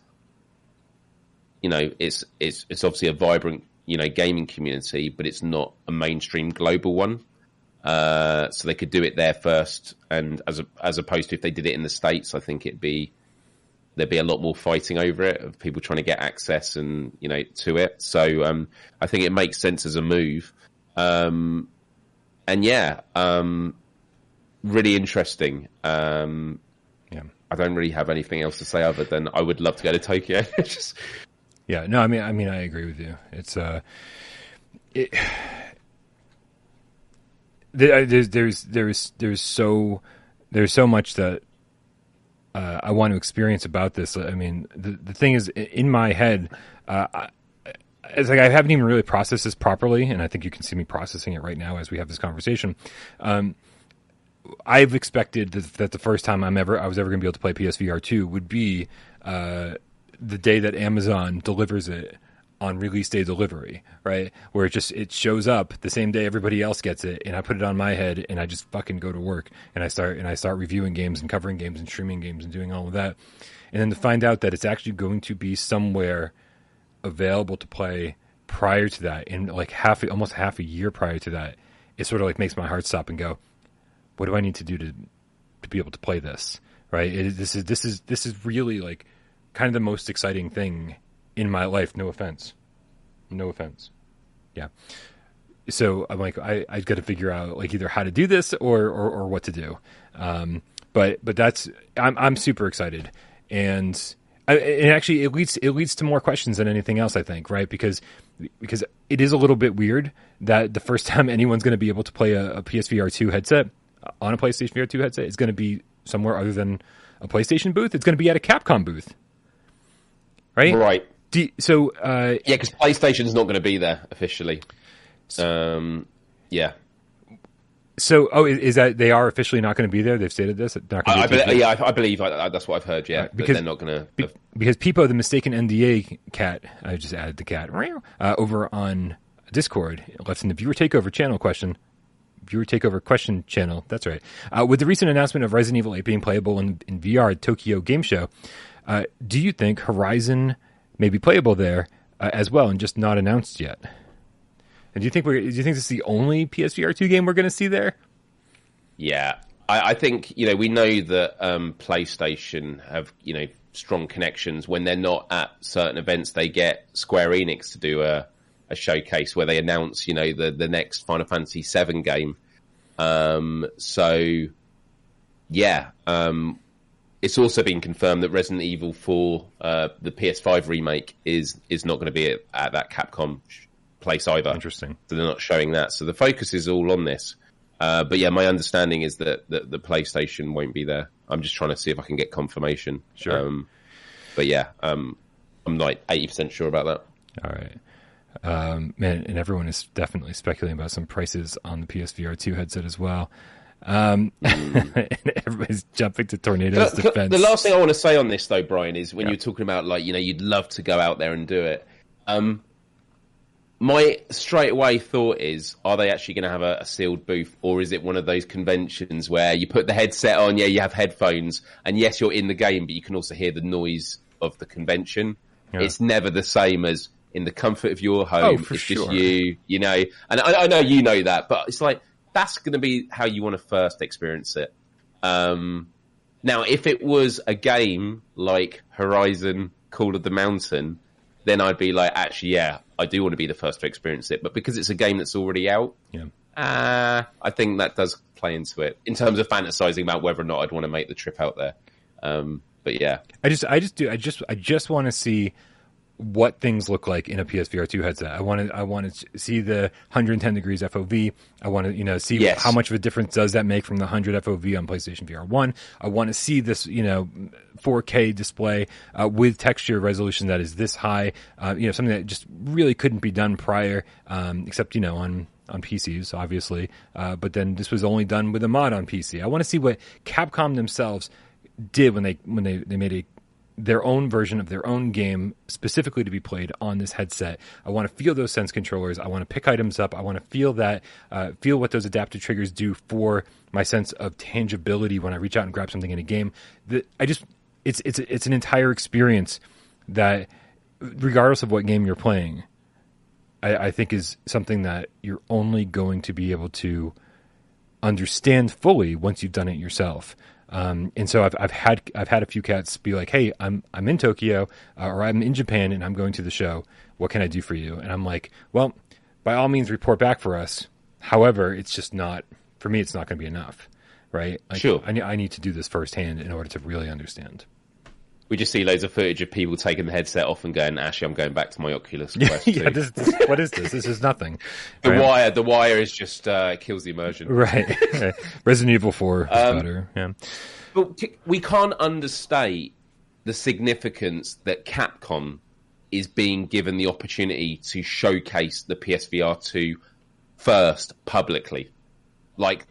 you know, it's it's it's obviously a vibrant, you know, gaming community, but it's not a mainstream global one. Uh, so they could do it there first, and as a, as opposed to if they did it in the States, I think it'd be there'd be a lot more fighting over it of people trying to get access and you know to it. So um, I think it makes sense as a move, um, and yeah. Um, Really interesting. Um, yeah, I don't really have anything else to say other than I would love to go to Tokyo. Just... Yeah, no, I mean, I mean, I agree with you. It's uh, it, there's there's there's there's so there's so much that uh, I want to experience about this. I mean, the the thing is, in my head, uh, I, it's like I haven't even really processed this properly, and I think you can see me processing it right now as we have this conversation. Um, I've expected that the first time I'm ever I was ever going to be able to play P S V R two would be uh, the day that Amazon delivers it on release day delivery, right? Where it just it shows up the same day everybody else gets it, and I put it on my head and I just fucking go to work and I start and I start reviewing games and covering games and streaming games and doing all of that, and then to find out that it's actually going to be somewhere available to play prior to that, and like half almost half a year prior to that, it sort of like makes my heart stop and go, what do I need to do to to be able to play this? Right? It, this is this is this is really like kind of the most exciting thing in my life. No offense, no offense. Yeah. So I'm like, I I've got to figure out like either how to do this or or, or what to do. Um, but but that's I'm I'm super excited, and I, and actually it leads it leads to more questions than anything else, I think. Right? Because because it is a little bit weird that the first time anyone's going to be able to play a, a P S V R two headset. On a PlayStation V R two headset, it's going to be somewhere other than a PlayStation booth. It's going to be at a Capcom booth, right? Right. Do you, so uh, yeah, because PlayStation's not going to be there officially. Um, yeah. So, oh, is, is that they are officially not going to be there? They've stated this. Not I, I be, yeah, I, I believe I, I, that's what I've heard. Yeah, right, because they're not going to be, because Peepo, the mistaken N D A cat. I just added the cat uh, over on Discord. Left in the viewer takeover channel question. Viewer Takeover Question Channel. That's right. Uh, with the recent announcement of Resident Evil eight being playable in, in V R at Tokyo Game Show, uh, do you think Horizon may be playable there uh, as well and just not announced yet? And do you think we're, do you think this is the only P S V R two game we're going to see there? Yeah, I, I think you know we know that um, PlayStation have you know strong connections. When they're not at certain events, they get Square Enix to do a. A showcase where they announce, you know, the, the next Final Fantasy seven game. Um, so, yeah, um, it's also been confirmed that Resident Evil four, uh, the P S five remake, is is not going to be at, at that Capcom place either. Interesting. So they're not showing that. So the focus is all on this. Uh, but yeah, my understanding is that, that the PlayStation won't be there. I'm just trying to see if I can get confirmation. Sure. Um, but yeah, um, I'm like eighty percent sure about that. All right. Um, man, and everyone is definitely speculating about some prices on the P S V R two headset as well. Um, and everybody's jumping to Tornado's the, defense. The last thing I want to say on this, though, Brian, is when yeah. you're talking about, like, you know, you'd love to go out there and do it. Um, my straightaway thought is, are they actually going to have a, a sealed booth, or is it one of those conventions where you put the headset on, yeah, you have headphones, and yes, you're in the game, but you can also hear the noise of the convention. Yeah. It's never the same as... in the comfort of your home, oh, for it's sure. just you, you know. And I, I know you know that, but it's like, that's going to be how you want to first experience it. Um, now, if it was a game like Horizon, Call of the Mountain, then I'd be like, actually, yeah, I do want to be the first to experience it. But because it's a game that's already out, yeah. uh, I think that does play into it, in terms of fantasizing about whether or not I'd want to make the trip out there. Um, but yeah. I just, I just do, I just, I just want to see... what things look like in a P S V R two headset. I wanted, I wanted to see the one hundred ten degrees F O V. I want to, you know, see yes. how much of a difference does that make from the one hundred F O V on PlayStation V R one. I want to see this, you know, four K display uh, with texture resolution that is this high. Uh, you know, something that just really couldn't be done prior, um, except, you know, on... on P Cs, obviously, uh, but then this was only done with a mod on P C. I want to see what Capcom themselves did when they when they, they made a, their own version of their own game specifically to be played on this headset. I want to feel those sense controllers. I want to pick items up. I want to feel that, uh, feel what those adaptive triggers do for my sense of tangibility when I reach out and grab something in a game. The, I just it's it's it's an entire experience that, regardless of what game you're playing, I, I think is something that you're only going to be able to understand fully once you've done it yourself. Um, and so I've, I've had, I've had a few cats be like, "Hey, I'm, I'm in Tokyo uh, or I'm in Japan and I'm going to the show. What can I do for you?" And I'm like, well, by all means report back for us. However, it's just not, for me, it's not going to be enough. Right. Like, sure. I, I need to do this firsthand in order to really understand. We just see loads of footage of people taking the headset off and going, "Actually, I'm going back to my Oculus Quest two." yeah, this, this, what is this? This is nothing. the right. wire, the wire is just uh, it kills the immersion. Right. right. Resident Evil four is um, better. Yeah. But we can't understate the significance that Capcom is being given the opportunity to showcase the P S V R two first publicly. Like,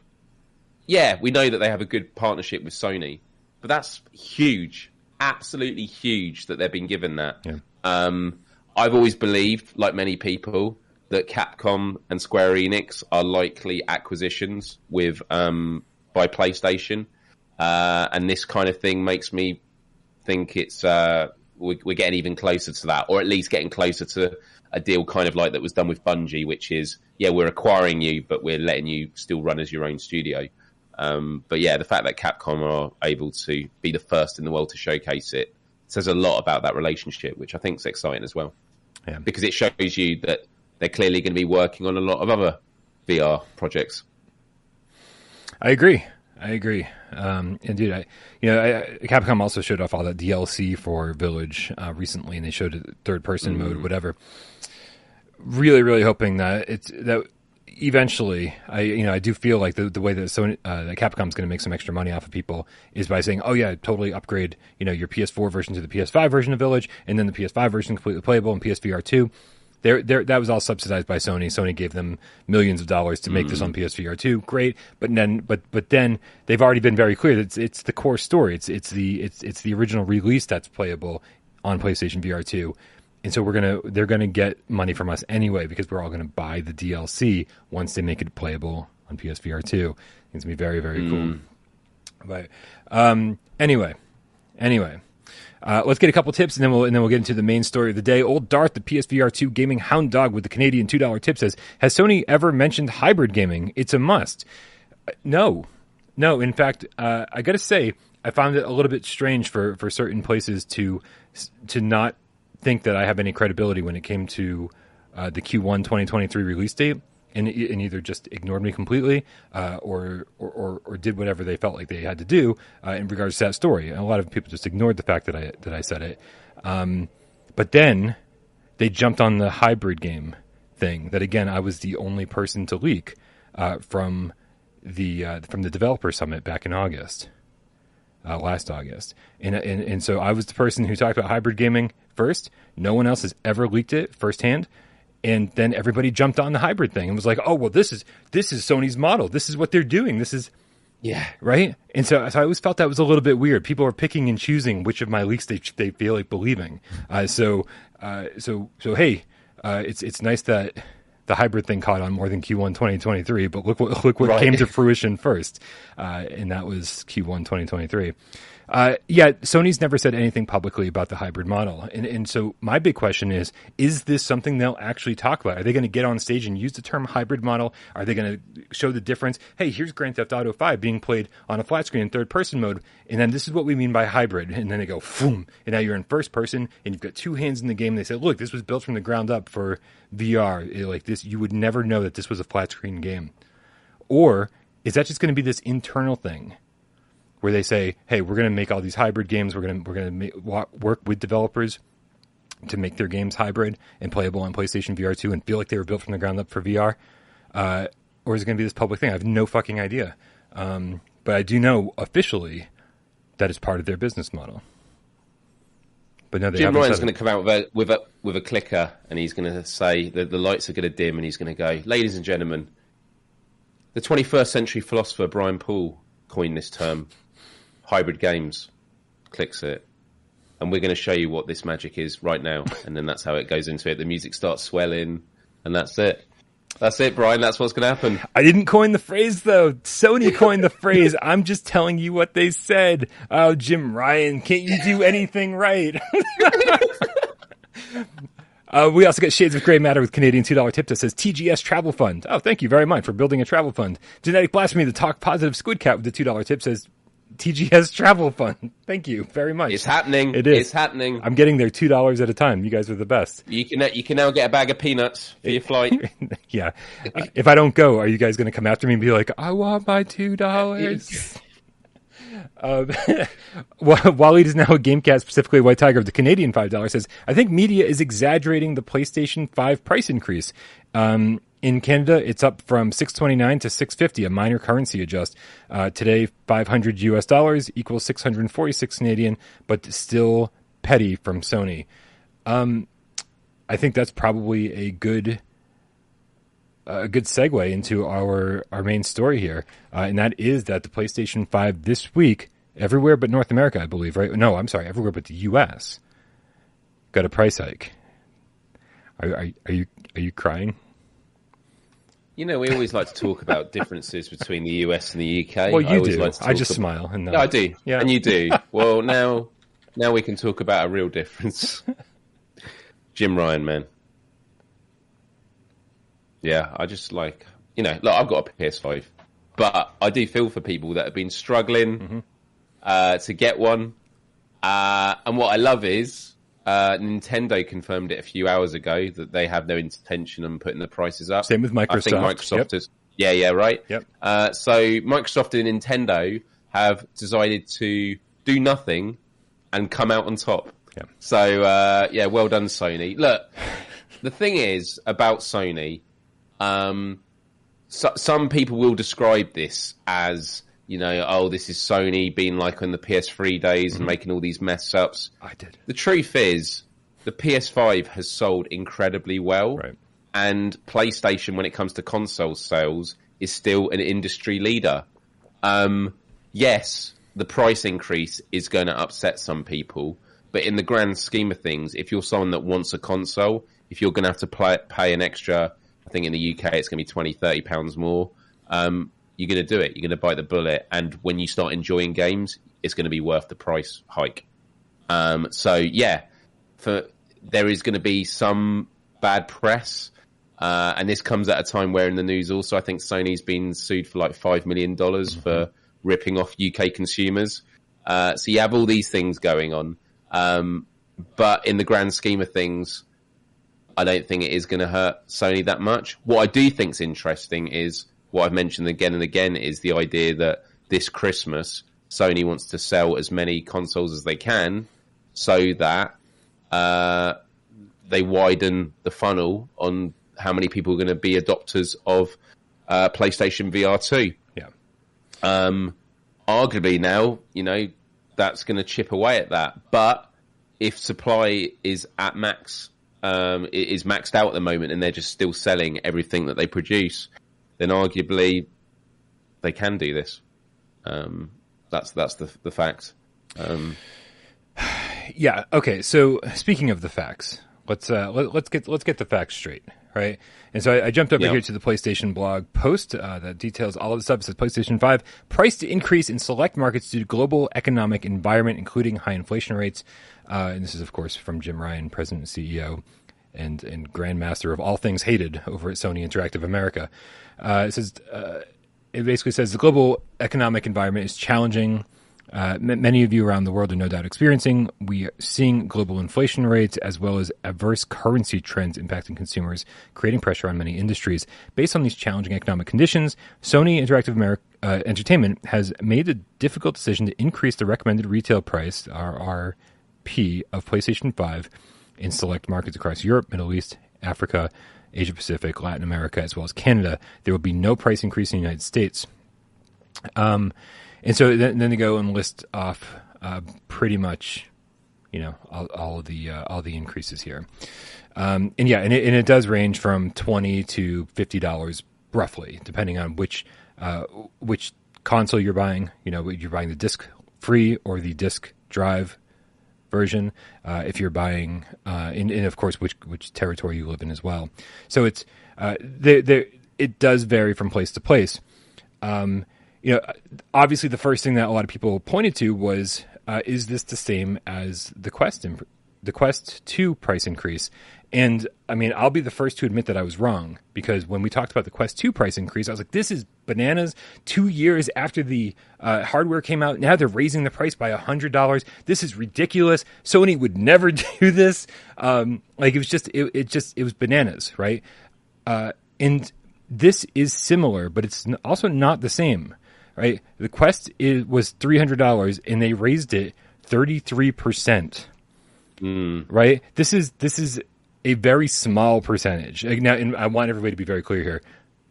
yeah, we know that they have a good partnership with Sony, but that's huge. Absolutely huge that they've been given that. Yeah. Um, I've always believed, like many people, that Capcom and Square Enix are likely acquisitions with um, by PlayStation, uh, and this kind of thing makes me think it's uh, we're, we're getting even closer to that, or at least getting closer to a deal kind of like that was done with Bungie, which is yeah, we're acquiring you, but we're letting you still run as your own studio. Um, but yeah, the fact that Capcom are able to be the first in the world to showcase it says a lot about that relationship, which I think is exciting as well. Yeah. Because it shows you that they're clearly going to be working on a lot of other V R projects. I agree. I agree. Um, and dude, I, you know, I, Capcom also showed off all that D L C for Village uh, recently, and they showed third person mm-hmm. mode, whatever. Really, really hoping that it's that. Eventually, I you know I do feel like the the way that Sony, uh, that Capcom's going to make some extra money off of people is by saying, oh yeah, totally upgrade you know your P S four version to the P S five version of Village, and then the P S five version completely playable and P S V R two. There, there, that was all subsidized by Sony. Sony gave them millions of dollars to make mm. this on P S V R two. Great, but then, but but then they've already been very clear that it's it's the core story. It's it's the it's it's the original release that's playable on PlayStation V R two. And so we're gonna, they're gonna get money from us anyway because we're all gonna buy the D L C once they make it playable on P S V R two. It's gonna be very, very mm. cool. But um, anyway, anyway, uh, let's get a couple tips and then we'll and then we'll get into the main story of the day. Old Dart, the P S V R two gaming hound dog with the Canadian two dollar tip, says, "Has Sony ever mentioned hybrid gaming? It's a must." Uh, no, no. In fact, uh, I gotta say, I found it a little bit strange for for certain places to to not think that I have any credibility when it came to uh, the Q one twenty twenty-three release date, and, and either just ignored me completely uh, or, or, or or did whatever they felt like they had to do uh, in regards to that story. And a lot of people just ignored the fact that I that I said it. Um, but then they jumped on the hybrid game thing. That again, I was the only person to leak uh, from the uh, from the developer summit back in August, uh, last August, and, and and so I was the person who talked about hybrid gaming first. No one else has ever leaked it firsthand, and then everybody jumped on the hybrid thing and was like, "Oh well, this is this is Sony's model. This is what they're doing. This is yeah, right." And so, so I always felt that was a little bit weird. People are picking and choosing which of my leaks they they feel like believing. Uh, so uh, so so hey, uh, it's it's nice that the hybrid thing caught on more than Q one twenty twenty-three. But look what look what right. came to fruition first, uh, and that was Q one twenty twenty-three. Uh, yeah, Sony's never said anything publicly about the hybrid model. And and so my big question is, is this something they'll actually talk about? Are they going to get on stage and use the term hybrid model? Are they going to show the difference? Hey, here's Grand Theft Auto five being played on a flat screen in third-person mode, and then this is what we mean by hybrid. And then they go, boom, and now you're in first-person, and you've got two hands in the game. And they say, look, this was built from the ground up for V R. It, like this, you would never know that this was a flat-screen game. Or is that just going to be this internal thing, where they say, "Hey, we're going to make all these hybrid games. We're going to we're going to work with developers to make their games hybrid and playable on PlayStation V R two and feel like they were built from the ground up for V R? Uh, or is it going to be this public thing? I have no fucking idea. Um, but I do know officially that is part of their business model. But no, they Jim Ryan's going to come out with a, with a with a clicker, and he's going to say that the lights are going to dim, and he's going to go, "Ladies and gentlemen, the twenty-first century philosopher Brian Paula coined this term, hybrid games." Clicks it, and we're going to show you what this magic is right now. And then that's how it goes into it. The music starts swelling, and that's it. That's it, Brian. That's what's going to happen. I didn't coin the phrase, though. Sony coined the phrase. I'm just telling you what they said. Oh, Jim Ryan, can't you do anything right? uh, we also get Shades of Grey Matter with Canadian two dollar tip that says T G S Travel Fund. Oh, thank you very much for building a travel fund. Genetic Blasphemy, the Talk Positive Squid Cat with the two dollar tip says T G S Travel Fund. Thank you very much. It's happening. It is. It's happening. I'm getting there two dollars at a time. You guys are the best. You can you can now get a bag of peanuts for your flight. Yeah. Uh, if I don't go, are you guys going to come after me and be like, I want my two dollars? uh, Waleed is now a GameCat, specifically White Tiger of the Canadian five dollars, says, I think media is exaggerating the PlayStation five price increase. Um In Canada, it's up from six twenty-nine to six fifty, a minor currency adjust. Uh, today, five hundred U S dollars equals six hundred forty-six Canadian, but still petty from Sony. Um, I think that's probably a good, a good segue into our, our main story here. Uh, and that is that the PlayStation five this week, everywhere but North America, I believe, right? No, I'm sorry, everywhere but the U S got a price hike. Are, are, are you, are you crying? You know, we always like to talk about differences between the U S and the U K. Well, you I do. Like to I just about... smile. And no, I do. Yeah. And you do. Well, now now we can talk about a real difference. Jim Ryan, man. Yeah, I just like... You know, look, I've got a P S five. But I do feel for people that have been struggling mm-hmm. uh, to get one. Uh, and what I love is Uh, Nintendo confirmed it a few hours ago that they have no intention of putting the prices up. Same with Microsoft. I think Microsoft yep. is... Yeah, yeah, right. Yep. Uh, so Microsoft and Nintendo have decided to do nothing and come out on top. Yep. So, uh, yeah, well done, Sony. Look, the thing is about Sony, um, so, some people will describe this as... You know, oh, this is Sony being like on the P S three days and mm-hmm. making all these mess ups. I did. The truth is, the P S five has sold incredibly well. Right. And PlayStation, when it comes to console sales, is still an industry leader. Um, yes, the price increase is going to upset some people. But in the grand scheme of things, if you're someone that wants a console, if you're going to have to play, pay an extra, I think in the U K it's going to be twenty, thirty pounds more, um, you're going to do it. You're going to bite the bullet. And when you start enjoying games, it's going to be worth the price hike. Um, so, yeah, for there is going to be some bad press. Uh, and this comes at a time where in the news also, I think Sony's been sued for like five million dollars mm-hmm. for ripping off U K consumers. Uh, so you have all these things going on. Um, but in the grand scheme of things, I don't think it is going to hurt Sony that much. What I do think is interesting is, what I've mentioned again and again is the idea that this Christmas, Sony wants to sell as many consoles as they can so that uh, they widen the funnel on how many people are going to be adopters of uh, PlayStation V R two. Yeah. Um, arguably now, you know, that's going to chip away at that. But if supply is at max, um, it is maxed out at the moment and they're just still selling everything that they produce, then arguably they can do this. Um, that's that's the the fact. Um, yeah. Okay. So speaking of the facts, let's uh, let, let's get let's get the facts straight, right? And so I, I jumped over yep. here to the PlayStation blog post uh, that details all of the stuff. It says PlayStation five priced to increase in select markets due to global economic environment, including high inflation rates. Uh, and this is, of course, from Jim Ryan, president and C E O. And, and grandmaster of all things hated over at Sony Interactive America. Uh, it says, uh, it basically says the global economic environment is challenging. Uh, m- many of you around the world are no doubt experiencing. We are seeing global inflation rates as well as adverse currency trends impacting consumers, creating pressure on many industries. Based on these challenging economic conditions, Sony Interactive America, uh, Entertainment has made the difficult decision to increase the recommended retail price, R R P, of PlayStation five in select markets across Europe, Middle East, Africa, Asia Pacific, Latin America, as well as Canada. There will be no price increase in the United States. Um, and so then, then they go and list off uh, pretty much, you know, all, all of the uh, all the increases here. Um, and yeah, and it, and it does range from twenty dollars to fifty dollars roughly, depending on which uh, which console you're buying. You know, you're buying the disc free or the disc drive version, uh, if you're buying, uh, and, and of course, which which territory you live in as well. So it's uh, they, they, it does vary from place to place. Um, you know, obviously, the first thing that a lot of people pointed to was, uh, is this the same as the Quest imp- the Quest two price increase? And I mean, I'll be the first to admit that I was wrong, because when we talked about the Quest two price increase, I was like, this is bananas. Two years after the uh, hardware came out, now they're raising the price by one hundred dollars. This is ridiculous. Sony would never do this. Um, like, it was just, it, it just, it was bananas, right? Uh, and this is similar, but it's also not the same, right? The Quest is, was three hundred dollars, and they raised it thirty-three percent, mm. right? This is, this is, a very small percentage. Now, and I want everybody to be very clear here.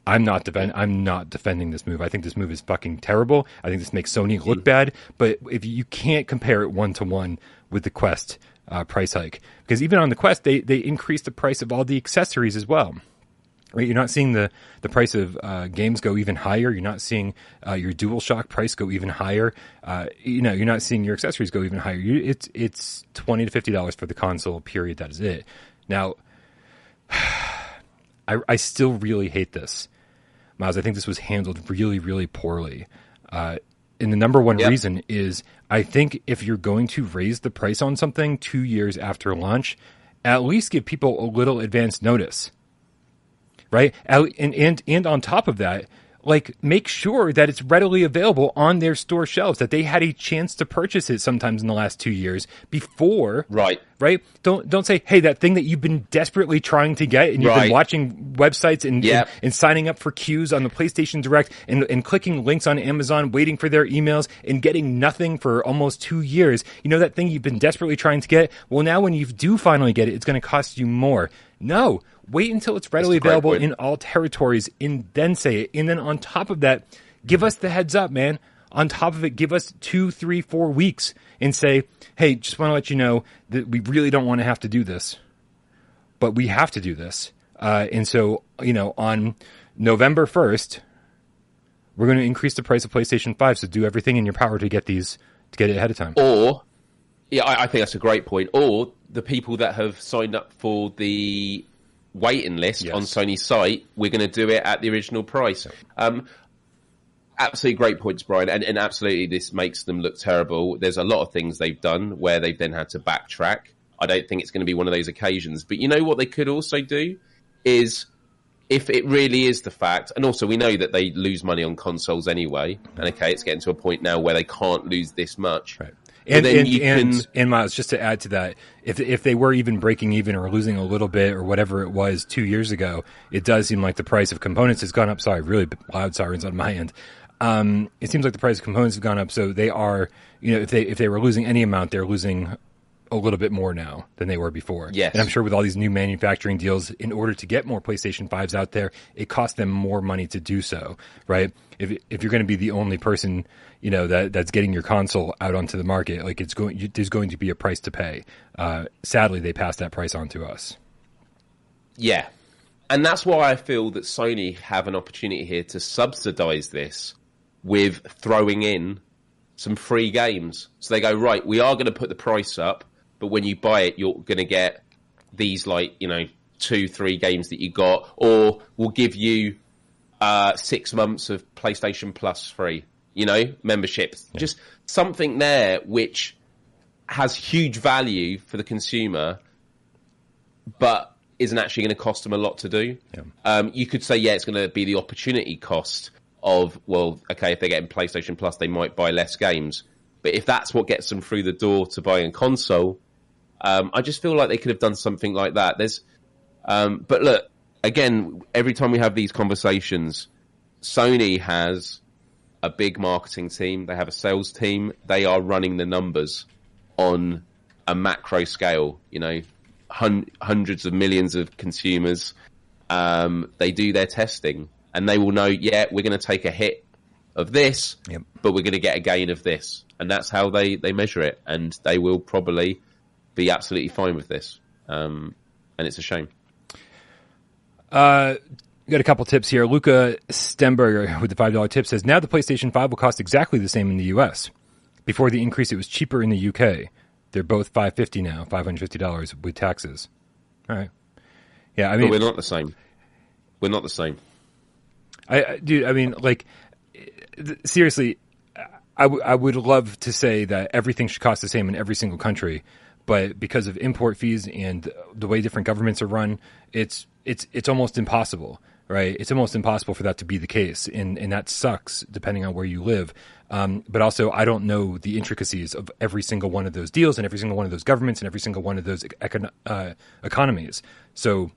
I'm not defend. I'm not defending this move. I think this move is fucking terrible. I think this makes Sony look bad. But if you can't compare it one to one with the Quest uh, price hike, because even on the Quest, they they increased the price of all the accessories as well. Right? You're not seeing the the price of uh, games go even higher. You're not seeing uh, your DualShock price go even higher. Uh, you know, you're not seeing your accessories go even higher. You, it's it's twenty to fifty dollars for the console. Period. That is it. Now, I, I still really hate this, Miles. I think this was handled really, really poorly. Uh, and the number one yep. reason is, I think if you're going to raise the price on something two years after launch, at least give people a little advance notice, right? And and and on top of that, like, make sure that it's readily available on their store shelves, that they had a chance to purchase it sometimes in the last two years before. Right. Right. Don't, don't say, hey, that thing that you've been desperately trying to get, and you've right. been watching websites and, yep. and, and signing up for queues on the PlayStation Direct and, and clicking links on Amazon, waiting for their emails and getting nothing for almost two years. You know, that thing you've been desperately trying to get. Well, now when you do finally get it, it's going to cost you more. No, wait until it's readily available in all territories, and then say it. And then on top of that, give us the heads up, man. On top of it, give us two, three, four weeks and say, hey, just want to let you know that we really don't want to have to do this, but we have to do this. Uh, and so, you know, on November first, we're going to increase the price of PlayStation five. So do everything in your power to get these, to get it ahead of time. Or, yeah, I, I think that's a great point. Or the people that have signed up for the waiting list yes. on Sony's site, we're going to do it at the original price. Um, absolutely great points, Brian. And, and absolutely, this makes them look terrible. There's a lot of things they've done where they've then had to backtrack. I don't think it's going to be one of those occasions. But you know what they could also do is, if it really is the fact, and also we know that they lose money on consoles anyway, and okay, it's getting to a point now where they can't lose this much. Right. And, and, and, can... and, and Miles, just to add to that, if if they were even breaking even or losing a little bit or whatever it was two years ago, it does seem like the price of components has gone up. Sorry, really loud sirens on my end. Um, it seems like the price of components have gone up, so they are, you know, if they if they were losing any amount, they're losing a little bit more now than they were before. Yes. And I'm sure with all these new manufacturing deals, in order to get more PlayStation fives out there, it costs them more money to do so, right? If if you're going to be the only person, you know, that that's getting your console out onto the market, like, it's going, you, there's going to be a price to pay. Uh, sadly, they passed that price on to us. Yeah. And that's why I feel that Sony have an opportunity here to subsidize this with throwing in some free games. So they go, right, we are going to put the price up, but when you buy it, you're going to get these, like, you know, two, three games that you got, or we'll give you uh, six months of PlayStation Plus free, you know, memberships. Yeah. Just something there which has huge value for the consumer, but isn't actually going to cost them a lot to do. Yeah. Um, you could say, yeah, it's going to be the opportunity cost of, well, okay, if they're getting PlayStation Plus, they might buy less games. But if that's what gets them through the door to buying a console, um, I just feel like they could have done something like that. There's, um, but look, again, every time we have these conversations, Sony has a big marketing team. They have a sales team. They are running the numbers on a macro scale. You know, hun- hundreds of millions of consumers, um, they do their testing and they will know, yeah, we're going to take a hit of this, yep. but we're going to get a gain of this. And that's how they, they measure it. And they will probably be absolutely fine with this. Um, and it's a shame. Uh, got a couple tips here. Luca Stemberger with the five dollar tip says, now the PlayStation five will cost exactly the same in the U S. Before the increase, it was cheaper in the U K. They're both five hundred fifty dollars now, five hundred fifty dollars with taxes. All right. Yeah, I mean... But we're not the same. We're not the same. I, I Dude, I mean, like, seriously... I, w- I would love to say that everything should cost the same in every single country, but because of import fees and the way different governments are run, it's it's it's almost impossible, right? It's almost impossible for that to be the case, and, and that sucks depending on where you live. Um, but also, I don't know the intricacies of every single one of those deals and every single one of those governments and every single one of those econ- uh, economies. So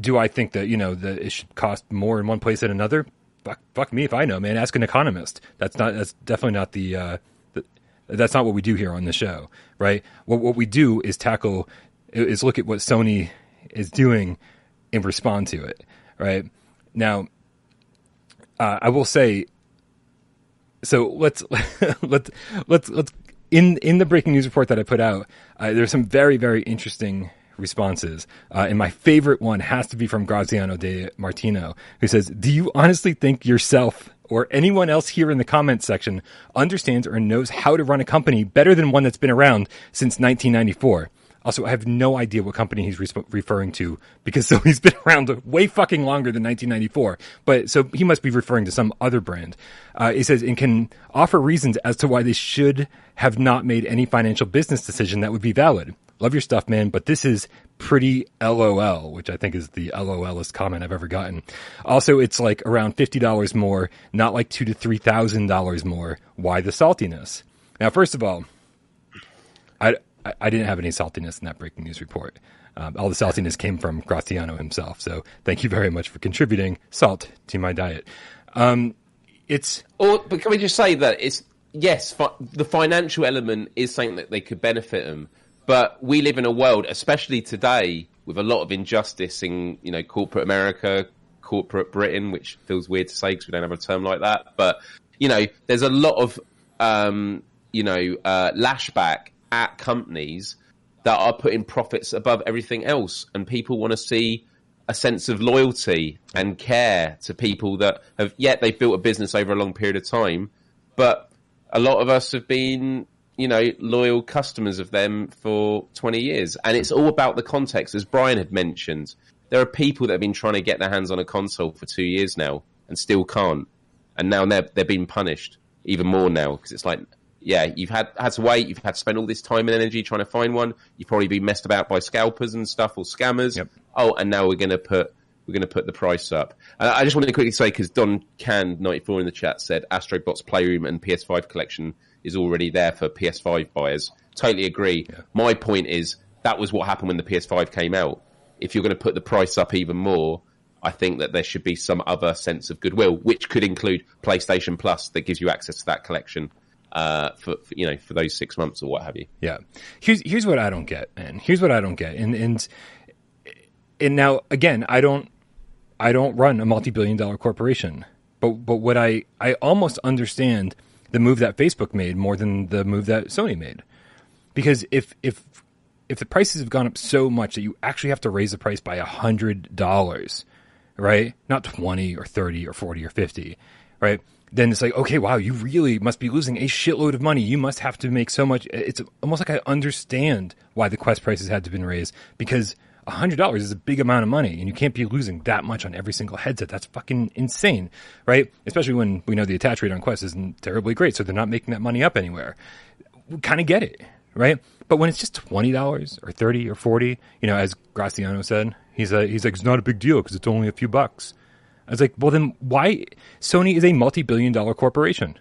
do I think that, you know, that it should cost more in one place than another? Fuck, fuck me if I know, man. Ask an economist. That's not. That's definitely not the, uh, the. That's not what we do here on the show, right? What what we do is tackle, is look at what Sony is doing, and respond to it, right? Now, uh, I will say. So let's let's let's let's in in the breaking news report that I put out. Uh, there's some very very interesting responses, uh, and my favorite one has to be from Graziano De Martino, who says, do you honestly think yourself or anyone else here in the comments section understands or knows how to run a company better than one that's been around since nineteen ninety-four? Also, I have no idea what company he's re- referring to, because Sony's been around way fucking longer than nineteen ninety-four. But so he must be referring to some other brand. Uh, he says, and can offer reasons as to why they should have not made any financial business decision that would be valid. Love your stuff, man, but this is pretty LOL, which I think is the LOLest comment I've ever gotten. Also, it's like around fifty dollars more, not like two thousand to three thousand dollars more. Why the saltiness? Now, first of all, I, I didn't have any saltiness in that breaking news report. Um, all the saltiness came from Graziano himself, so thank you very much for contributing salt to my diet. Um, it's... Or, but can we just say that it's, yes, fi- the financial element is something that they could benefit them. But we live in a world, especially today, with a lot of injustice in, you know, corporate America, corporate Britain, which feels weird to say because we don't have a term like that. But, you know, there's a lot of, um, you know, uh, lashback at companies that are putting profits above everything else. And people want to see a sense of loyalty and care to people that have, yet they've built a business over a long period of time. But a lot of us have been... you know, loyal customers of them for twenty years. And it's all about the context. As Brian had mentioned, there are people that have been trying to get their hands on a console for two years now and still can't. And now they're, they're being punished even more now, because it's like, yeah, you've had, had to wait. You've had to spend all this time and energy trying to find one. You've probably been messed about by scalpers and stuff, or scammers. Yep. Oh, and now we're going to put, we're going to put the price up. And I just wanted to quickly say, because Don Can ninety-four in the chat said Astrobot's Playroom and P S five collection is already there for P S five buyers. Totally agree. Yeah. My point is, that was what happened when the P S five came out. If you're going to put the price up even more, I think that there should be some other sense of goodwill, which could include PlayStation Plus that gives you access to that collection uh, for, for, you know, for those six months or what have you. Yeah. Here's here's what I don't get, man. Here's what I don't get. And and and now again, I don't I don't run a multi-billion dollar corporation, but but what I I almost understand the move that Facebook made more than the move that Sony made, because if if if the prices have gone up so much that you actually have to raise the price by a hundred dollars, right? Not twenty or thirty or forty or fifty, right? Then it's like, okay, wow, you really must be losing a shitload of money. You must have to make so much. It's almost like I understand why the Quest prices had to have been raised, because a hundred dollars is a big amount of money, and you can't be losing that much on every single headset. That's fucking insane, right? Especially when we know the attach rate on Quest isn't terribly great, so they're not making that money up anywhere. We kind of get it, right? But when it's just twenty dollars or thirty or forty, you know, as Graziano said, he's a, he's like, it's not a big deal because it's only a few bucks. I was like, well, then why? Sony is a multi-billion-dollar corporation.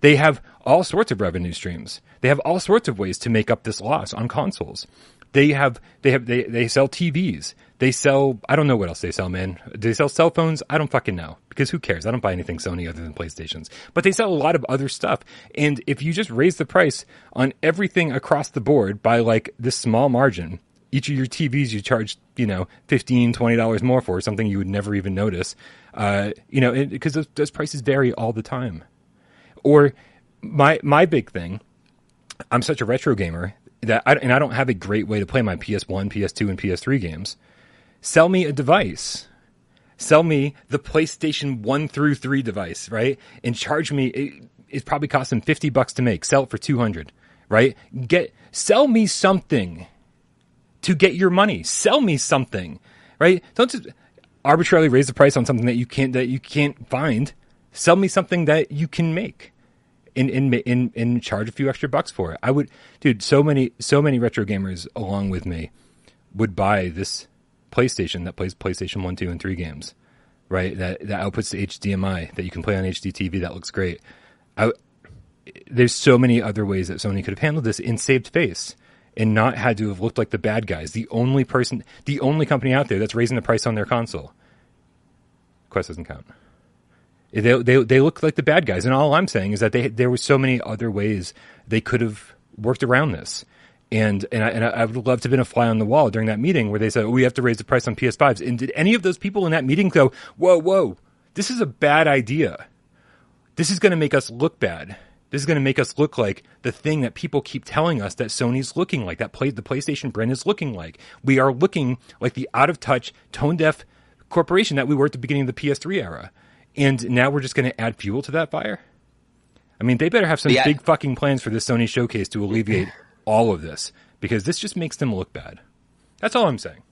They have all sorts of revenue streams. They have all sorts of ways to make up this loss on consoles. They have, they have, they, they sell T Vs. They sell, I don't know what else they sell, man. Do they sell cell phones? I don't fucking know, because who cares? I don't buy anything Sony other than PlayStations, but they sell a lot of other stuff. And if you just raise the price on everything across the board by like this small margin, each of your T Vs you charge, you know, fifteen dollars, twenty dollars more for, something you would never even notice. Uh, you know, because those, those prices vary all the time. Or my my big thing, I'm such a retro gamer, that I, and I don't have a great way to play my P S one, P S two, and P S three games. Sell me a device. Sell me the PlayStation one through three device, right? And charge me, it, it probably costs them fifty bucks to make. Sell it for two hundred, right? Get Sell me something to get your money. Sell me something, right? Don't just arbitrarily raise the price on something that you can't, that you can't find. Sell me something that you can make. And, and, and, and charge a few extra bucks for it. I would, dude, so many, so many retro gamers along with me would buy this PlayStation that plays PlayStation one, two, and three games, right? That, that outputs to H D M I that you can play on H D T V. That looks great. I, there's so many other ways that Sony could have handled this and saved face and not had to have looked like the bad guys. The only person, the only company out there that's raising the price on their console. Quest doesn't count. They, they they look like the bad guys, and all I'm saying is that they there were so many other ways they could have worked around this, and and I, and I would love to have been a fly on the wall during that meeting where they said, oh, we have to raise the price on P S fives, and did any of those people in that meeting go, whoa, whoa, this is a bad idea, this is going to make us look bad, this is going to make us look like the thing that people keep telling us that Sony's looking like, that play, the PlayStation brand is looking like, we are looking like the out of touch, tone deaf corporation that we were at the beginning of the P S three era. And now we're just going to add fuel to that fire? I mean, they better have some yeah. big fucking plans for this Sony showcase to alleviate all of this, because this just makes them look bad. That's all I'm saying.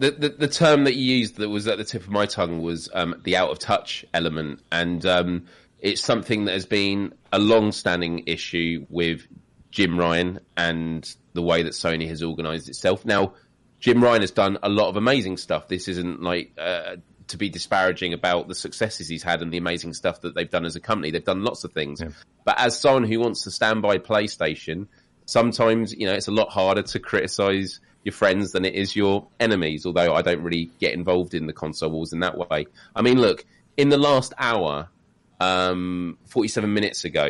The the, the term that you used that was at the tip of my tongue was um, the out-of-touch element. And um, it's something that has been a long-standing issue with Jim Ryan and the way that Sony has organised itself. Now, Jim Ryan has done a lot of amazing stuff. This isn't like... Uh, to be disparaging about the successes he's had and the amazing stuff that they've done as a company. They've done lots of things. Yeah. But as someone who wants to stand by PlayStation, sometimes, you know, it's a lot harder to criticize your friends than it is your enemies, although I don't really get involved in the console wars in that way. I mean, look, in the last hour, um, forty-seven minutes ago,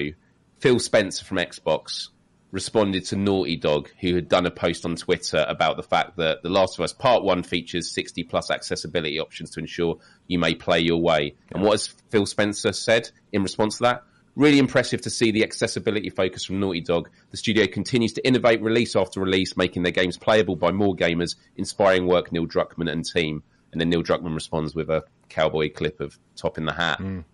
Phil Spencer from Xbox responded to Naughty Dog, who had done a post on Twitter about the fact that The Last of Us Part one features sixty plus accessibility options to ensure you may play your way. Yeah. And what has Phil Spencer said in response to that? Really impressive to see the accessibility focus from Naughty Dog. The studio continues to innovate release after release, making their games playable by more gamers. Inspiring work, Neil Druckmann and team. And then Neil Druckmann responds with a cowboy clip of Top in the Hat. Mm.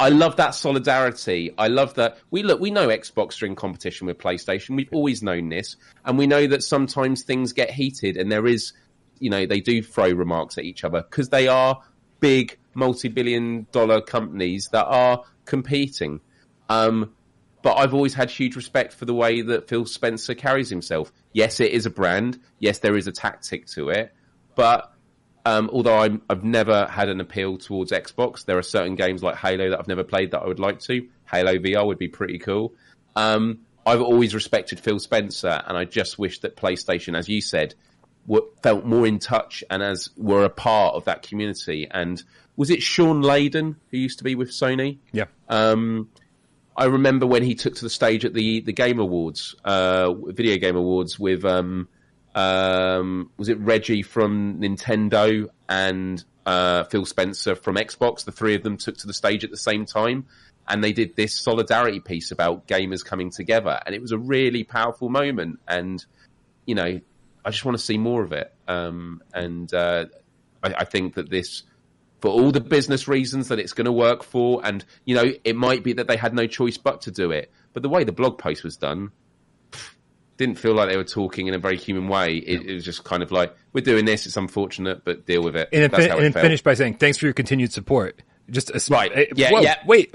I love that solidarity. I love that. We look, we know Xbox are in competition with PlayStation. We've always known this. And we know that sometimes things get heated and there is, you know, they do throw remarks at each other because they are big multi-billion dollar companies that are competing. Um, but I've always had huge respect for the way that Phil Spencer carries himself. Yes, it is a brand. Yes, there is a tactic to it. But... Um, although I'm, I've never had an appeal towards Xbox, there are certain games like Halo that I've never played that I would like to. Halo V R would be pretty cool. Um, I've always respected Phil Spencer, and I just wish that PlayStation, as you said, were, felt more in touch and as were a part of that community. And was it Sean Layden who used to be with Sony? Yeah. Um, I remember when he took to the stage at the, the Game Awards, uh, Video Game Awards with... Um, Um, was it Reggie from Nintendo and uh, Phil Spencer from Xbox? The three of them took to the stage at the same time and they did this solidarity piece about gamers coming together. And it was a really powerful moment. And, you know, I just want to see more of it. Um, and uh, I, I think that this, for all the business reasons that it's going to work for, and, you know, it might be that they had no choice but to do it. But the way the blog post was done... didn't feel like they were talking in a very human way. It, it was just kind of like, we're doing this, it's unfortunate, but deal with it. And it, That's fin- how it and it finished by saying, thanks for your continued support. Just a sm- right. It, yeah, whoa, yeah. Wait.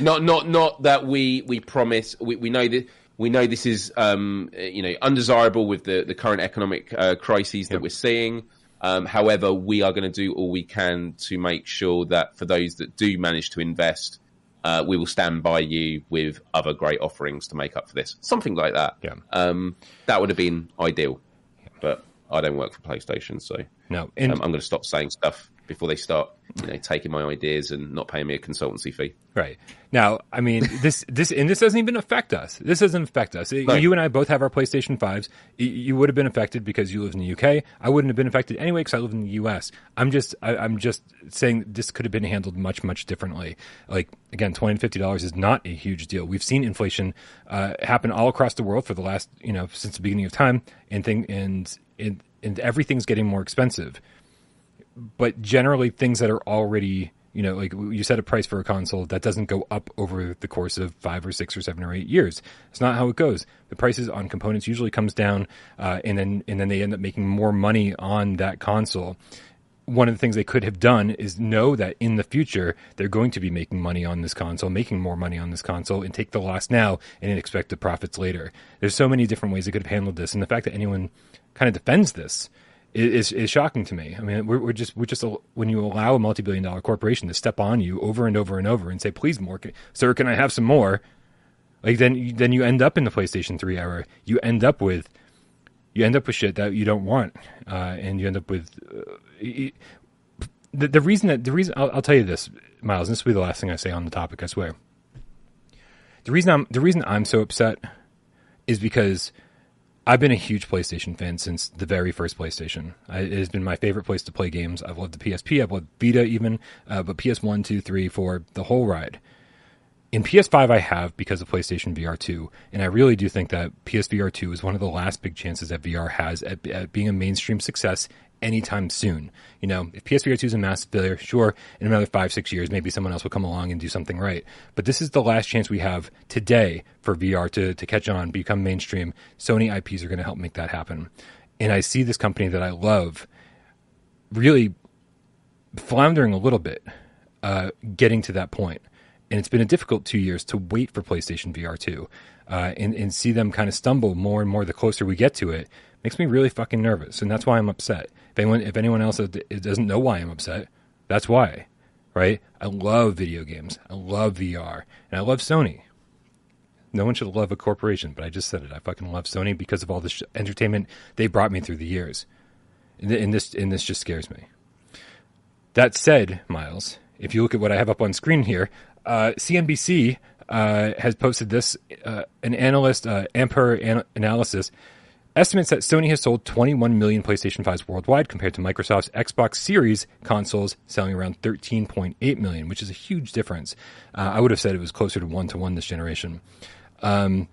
not not not that we we promise we, we know that we know this is um you know undesirable with the, the current economic uh, crises that yep. we're seeing. Um, however, we are going to do all we can to make sure that for those that do manage to invest, Uh, we will stand by you with other great offerings to make up for this. Something like that. Yeah. Um, that would have been ideal, but I don't work for PlayStation, so no. And, um, I'm going to stop saying stuff. before they start, you know, taking my ideas and not paying me a consultancy fee. Right. Now, I mean, this, this, and this doesn't even affect us. This doesn't affect us. No. You and I both have our PlayStation fives. You would have been affected because you lived in the U K. I wouldn't have been affected anyway because I lived in the U S. I'm just, I, I'm just saying this could have been handled much, much differently. Like, again, twenty dollars to fifty dollars is not a huge deal. We've seen inflation uh, happen all across the world for the last, you know, since the beginning of time, and thing, and, and, and everything's getting more expensive. But generally, things that are already, you know, like you set a price for a console that doesn't go up over the course of five or six or seven or eight years. It's not how it goes. The prices on components usually comes down, uh, and then and then they end up making more money on that console. One of the things they could have done is know that in the future they're going to be making money on this console, making more money on this console, and take the loss now and expect the profits later. There's so many different ways they could have handled this, and the fact that anyone kind of defends this is is shocking to me. I mean, we're, we're just we're just when you allow a multi-billion dollar corporation to step on you over and over and over and say, "Please, more, can, sir, can I have some more?" Like then you, then you end up in the PlayStation three era. You end up with you end up with shit that you don't want, uh, and you end up with uh, it, the the reason that the reason I'll, I'll tell you this, Miles. And this will be the last thing I say on the topic. I swear. The reason I'm the reason I'm so upset is because I've been a huge PlayStation fan since the very first PlayStation. I, it has been my favorite place to play games. I've loved the P S P. I've loved Vita even, uh, but P S one, two, three, four, the whole ride. In P S five, I have because of PlayStation V R two, and I really do think that P S V R two is one of the last big chances that V R has at, at being a mainstream success anytime soon. You know, if P S V R two is a massive failure, sure, in another five, six years, maybe someone else will come along and do something right. But this is the last chance we have today for V R to, to catch on, become mainstream. Sony I Ps are going to help make that happen. And I see this company that I love really floundering a little bit, uh, getting to that point. And it's been a difficult two years to wait for PlayStation V R two uh, and, and see them kind of stumble more and more the closer we get to it. Makes me really fucking nervous, and that's why I'm upset. If anyone, if anyone else doesn't know why I'm upset, that's why, right? I love video games. I love V R, and I love Sony. No one should love a corporation, but I just said it. I fucking love Sony because of all the sh- entertainment they brought me through the years, and, th- and this and this just scares me. That said, Miles, if you look at what I have up on screen here, uh, C N B C uh, has posted this, uh, an analyst, uh, Ampere an- analysis, estimates that Sony has sold twenty-one million PlayStation fives worldwide compared to Microsoft's Xbox Series consoles selling around thirteen point eight million, which is a huge difference. Uh, I would have said it was closer to one to one this generation. Um,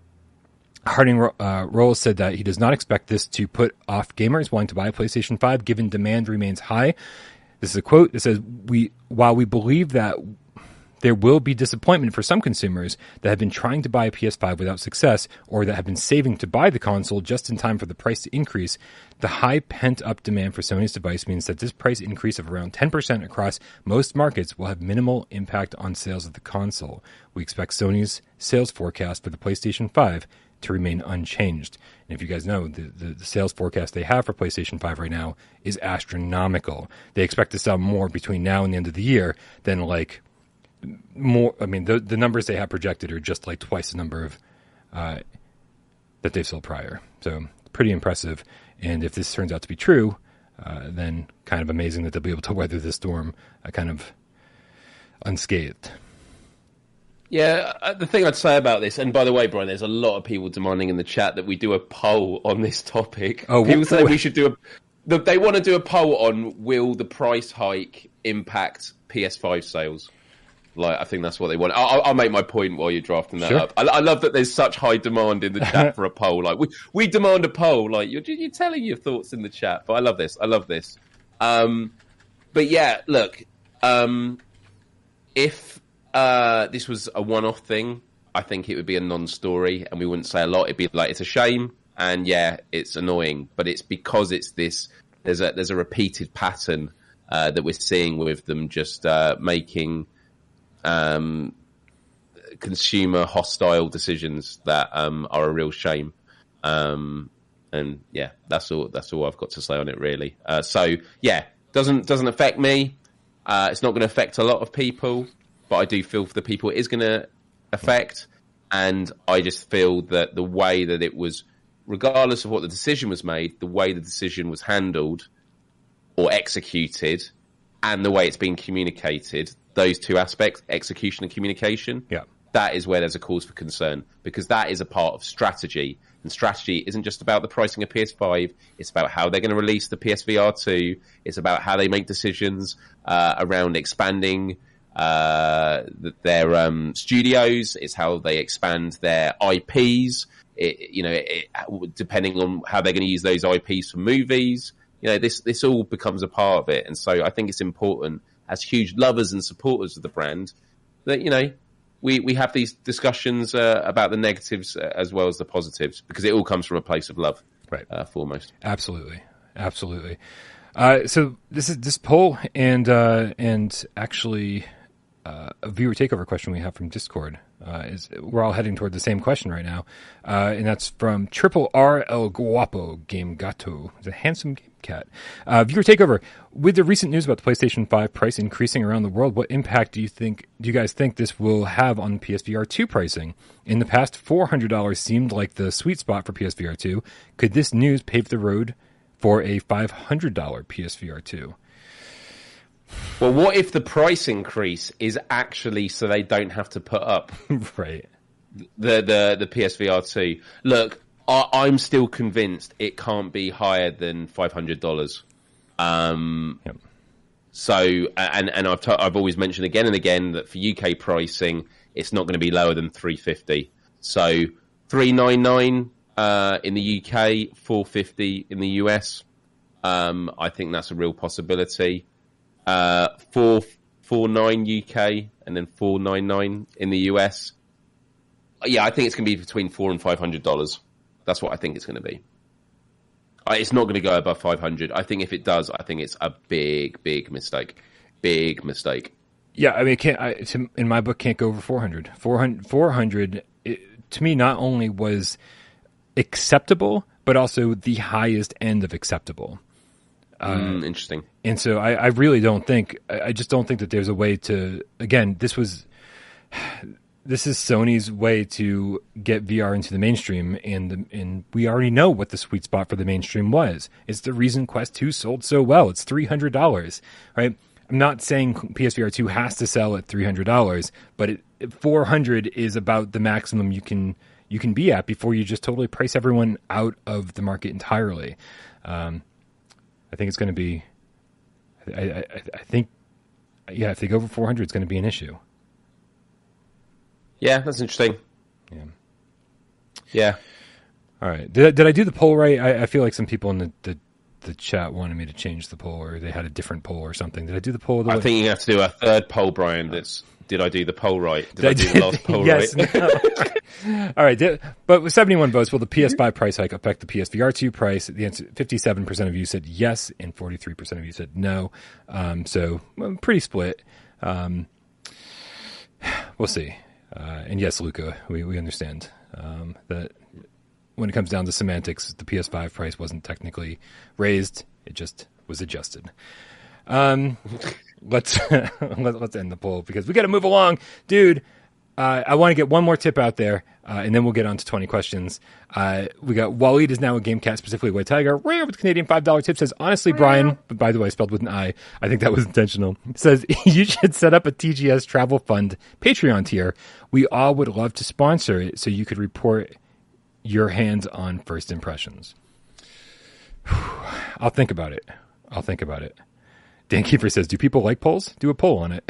Harding uh, Rolls said that he does not expect this to put off gamers wanting to buy a PlayStation five, given demand remains high. This is a quote that says, "We while we believe that there will be disappointment for some consumers that have been trying to buy a P S five without success or that have been saving to buy the console just in time for the price to increase. The high pent-up demand for Sony's device means that this price increase of around ten percent across most markets will have minimal impact on sales of the console. We expect Sony's sales forecast for the PlayStation five to remain unchanged." And if you guys know, the, the, the sales forecast they have for PlayStation five right now is astronomical. They expect to sell more between now and the end of the year than like... More, I mean, the the numbers they have projected are just like twice the number of uh, that they've sold prior. So pretty impressive. And if this turns out to be true, uh, then kind of amazing that they'll be able to weather this storm uh, kind of unscathed. Yeah, the thing I'd say about this, and by the way, Brian, there's a lot of people demanding in the chat that we do a poll on this topic. Oh, people what, say what? we should do a. They want to do a poll on will the price hike impact P S five sales. Like, I think that's what they want. I'll, I'll make my point while you're drafting that sure. up. I, I love that there's such high demand in the chat for a poll. Like, we, we demand a poll. Like, you're, you're telling your thoughts in the chat. But I love this. I love this. Um, but yeah, look, um, if uh, this was a one-off thing, I think it would be a non-story and we wouldn't say a lot. It'd be like, it's a shame. And yeah, it's annoying. But it's because it's this, there's a, there's a repeated pattern uh, that we're seeing with them just uh, making... Um, consumer hostile decisions that um, are a real shame, um, and yeah, that's all. That's all I've got to say on it, really. Uh, so yeah, doesn't doesn't affect me. Uh, it's not going to affect a lot of people, but I do feel for the people it is going to affect, and I just feel that the way that it was, regardless of what the decision was made, the way the decision was handled or executed and the way it's being communicated, those two aspects, execution and communication, yeah. that is where there's a cause for concern, because that is a part of strategy. And strategy isn't just about the pricing of P S five, it's about how they're going to release the P S V R two, it's about how they make decisions uh, around expanding uh, their um, studios, it's how they expand their I Ps, it, you know, it, depending on how they're going to use those I Ps for movies. You know, this, this all becomes a part of it. And so I think it's important, as huge lovers and supporters of the brand, that, you know, we, we have these discussions uh, about the negatives as well as the positives, because it all comes from a place of love, right? Uh, foremost. Absolutely. Absolutely. Uh, so this is this poll and, uh, and actually uh, a viewer takeover question we have from Discord. Uh, is we're all heading toward the same question right now, uh, and that's from Triple R El Guapo Game Gato. He's a handsome game cat. Uh, viewer takeover: with the recent news about the PlayStation five price increasing around the world, what impact do you think do you guys think this will have on P S V R two pricing? In the past, four hundred dollars seemed like the sweet spot for P S V R two. Could this news pave the road for a five hundred dollars P S V R two? Well, what if the price increase is actually so they don't have to put up right. the, the, the P S V R two? Look, I, I'm still convinced it can't be higher than five hundred dollars. Um, yep. So, and, and I've, t- I've always mentioned again and again that for U K pricing, it's not going to be lower than three hundred fifty dollars. So three hundred ninety-nine dollars uh, in the U K, four hundred fifty dollars in the U S. Um, I think that's a real possibility. Uh, four four nine U K and then four nine nine in the U S. Yeah, I think it's going to be between four and five hundred dollars. That's what I think it's going to be. I, it's not going to go above five hundred. I think if it does, I think it's a big, big mistake. Big mistake. Yeah, I mean, it can't, I, it's, in my book, can't go over four hundred. Four hundred. Four hundred. To me, not only was acceptable, but also the highest end of acceptable. Uh, mm, interesting. And so I, I really don't think, I just don't think that there's a way to, again, this was, this is Sony's way to get V R into the mainstream. And the, and we already know what the sweet spot for the mainstream was. It's the reason Quest two sold so well. It's three hundred dollars, right? I'm not saying P S V R two has to sell at three hundred dollars, but it, four hundred is about the maximum you can, you can be at before you just totally price everyone out of the market entirely. Um, I think it's going to be, I, I, I think, yeah, if they go over four hundred, it's going to be an issue. Yeah, that's interesting. Yeah. Yeah. All right. Did, did I do the poll right? I, I feel like some people in the, the, the chat wanted me to change the poll, or they had a different poll or something. Did I do the poll? The I way? think you have to do a third poll, Brian. That's, did I do the poll right? Did, did I do did, the last poll yes, right? Yes, no. All right. Did, but with seventy-one votes, will the P S five price hike affect the P S V R two price? The answer, fifty-seven percent of you said yes, and forty-three percent of you said no. Um, so well, pretty split. Um, we'll see. Uh, and yes, Luca, we, we understand um, that when it comes down to semantics, the P S five price wasn't technically raised. It just was adjusted. Um, let's let's end the poll because we got to move along, dude. Uh, I want to get one more tip out there, uh, and then we'll get on to twenty questions. Uh, we got Waleed is now a game cat, specifically White Tiger. Rare with Canadian five dollars tip says, honestly, Brian, but by the way, spelled with an I. I think that was intentional. Says, you should set up a T G S travel fund Patreon tier. We all would love to sponsor it so you could report your hands on first impressions. I'll think about it. I'll think about it. Dan Kiefer says, do people like polls? Do a poll on it.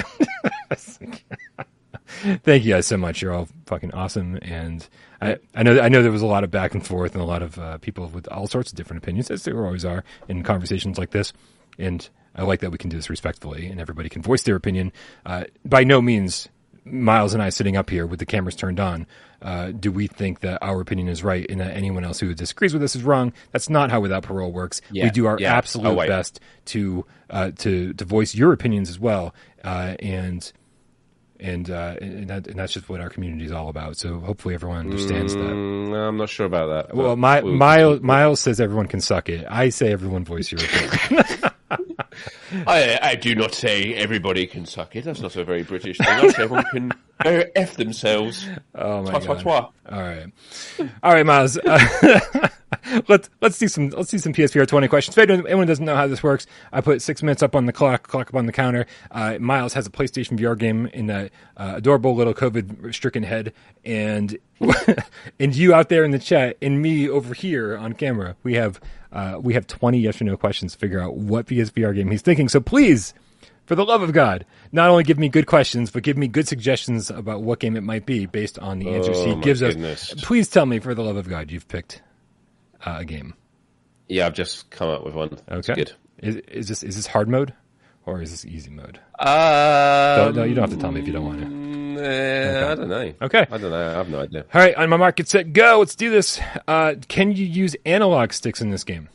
Thank you guys so much. You're all fucking awesome. And I, I know I know there was a lot of back and forth and a lot of uh, people with all sorts of different opinions, as there always are in conversations like this. And I like that we can do this respectfully and everybody can voice their opinion. Uh, by no means, Miles and I sitting up here with the cameras turned on, uh, do we think that our opinion is right and that anyone else who disagrees with us is wrong? That's not how Without Parole works. Yeah, we do our yeah, absolute oh, best to, uh, to to voice your opinions as well. Uh, and and uh, and, that, and that's just what our community is all about. So hopefully everyone understands mm, that. I'm not sure about that. Well, my, we'll, Miles, we'll, Miles says everyone can suck it. I say everyone voice your opinion. I, I do not say everybody can suck it. That's not a very British thing. I say everyone can go F themselves. Oh, my God. All right. All right, Miles. Uh, let's let's do some let's do some P S V R twenty questions. If anyone, anyone doesn't know how this works, I put six minutes up on the clock, clock up on the counter. Uh, Miles has a PlayStation V R game in a uh, adorable little COVID-stricken head, and and you out there in the chat, and me over here on camera. We have uh, we have twenty yes or no questions to figure out what P S V R game he's thinking. So please, for the love of God, not only give me good questions, but give me good suggestions about what game it might be based on the answers oh, he gives goodness. us. Please tell me, for the love of God, you've picked uh, a game. Yeah, I've just come up with one. That's okay. Good. Is, is this is this hard mode or is this easy mode? Uh, um, no, no, you don't have to tell me if you don't want to. Uh, okay. I don't know. Okay. I don't know. I have no idea. All right, on my mark, get set, go. Let's do this. Uh, can you use analog sticks in this game?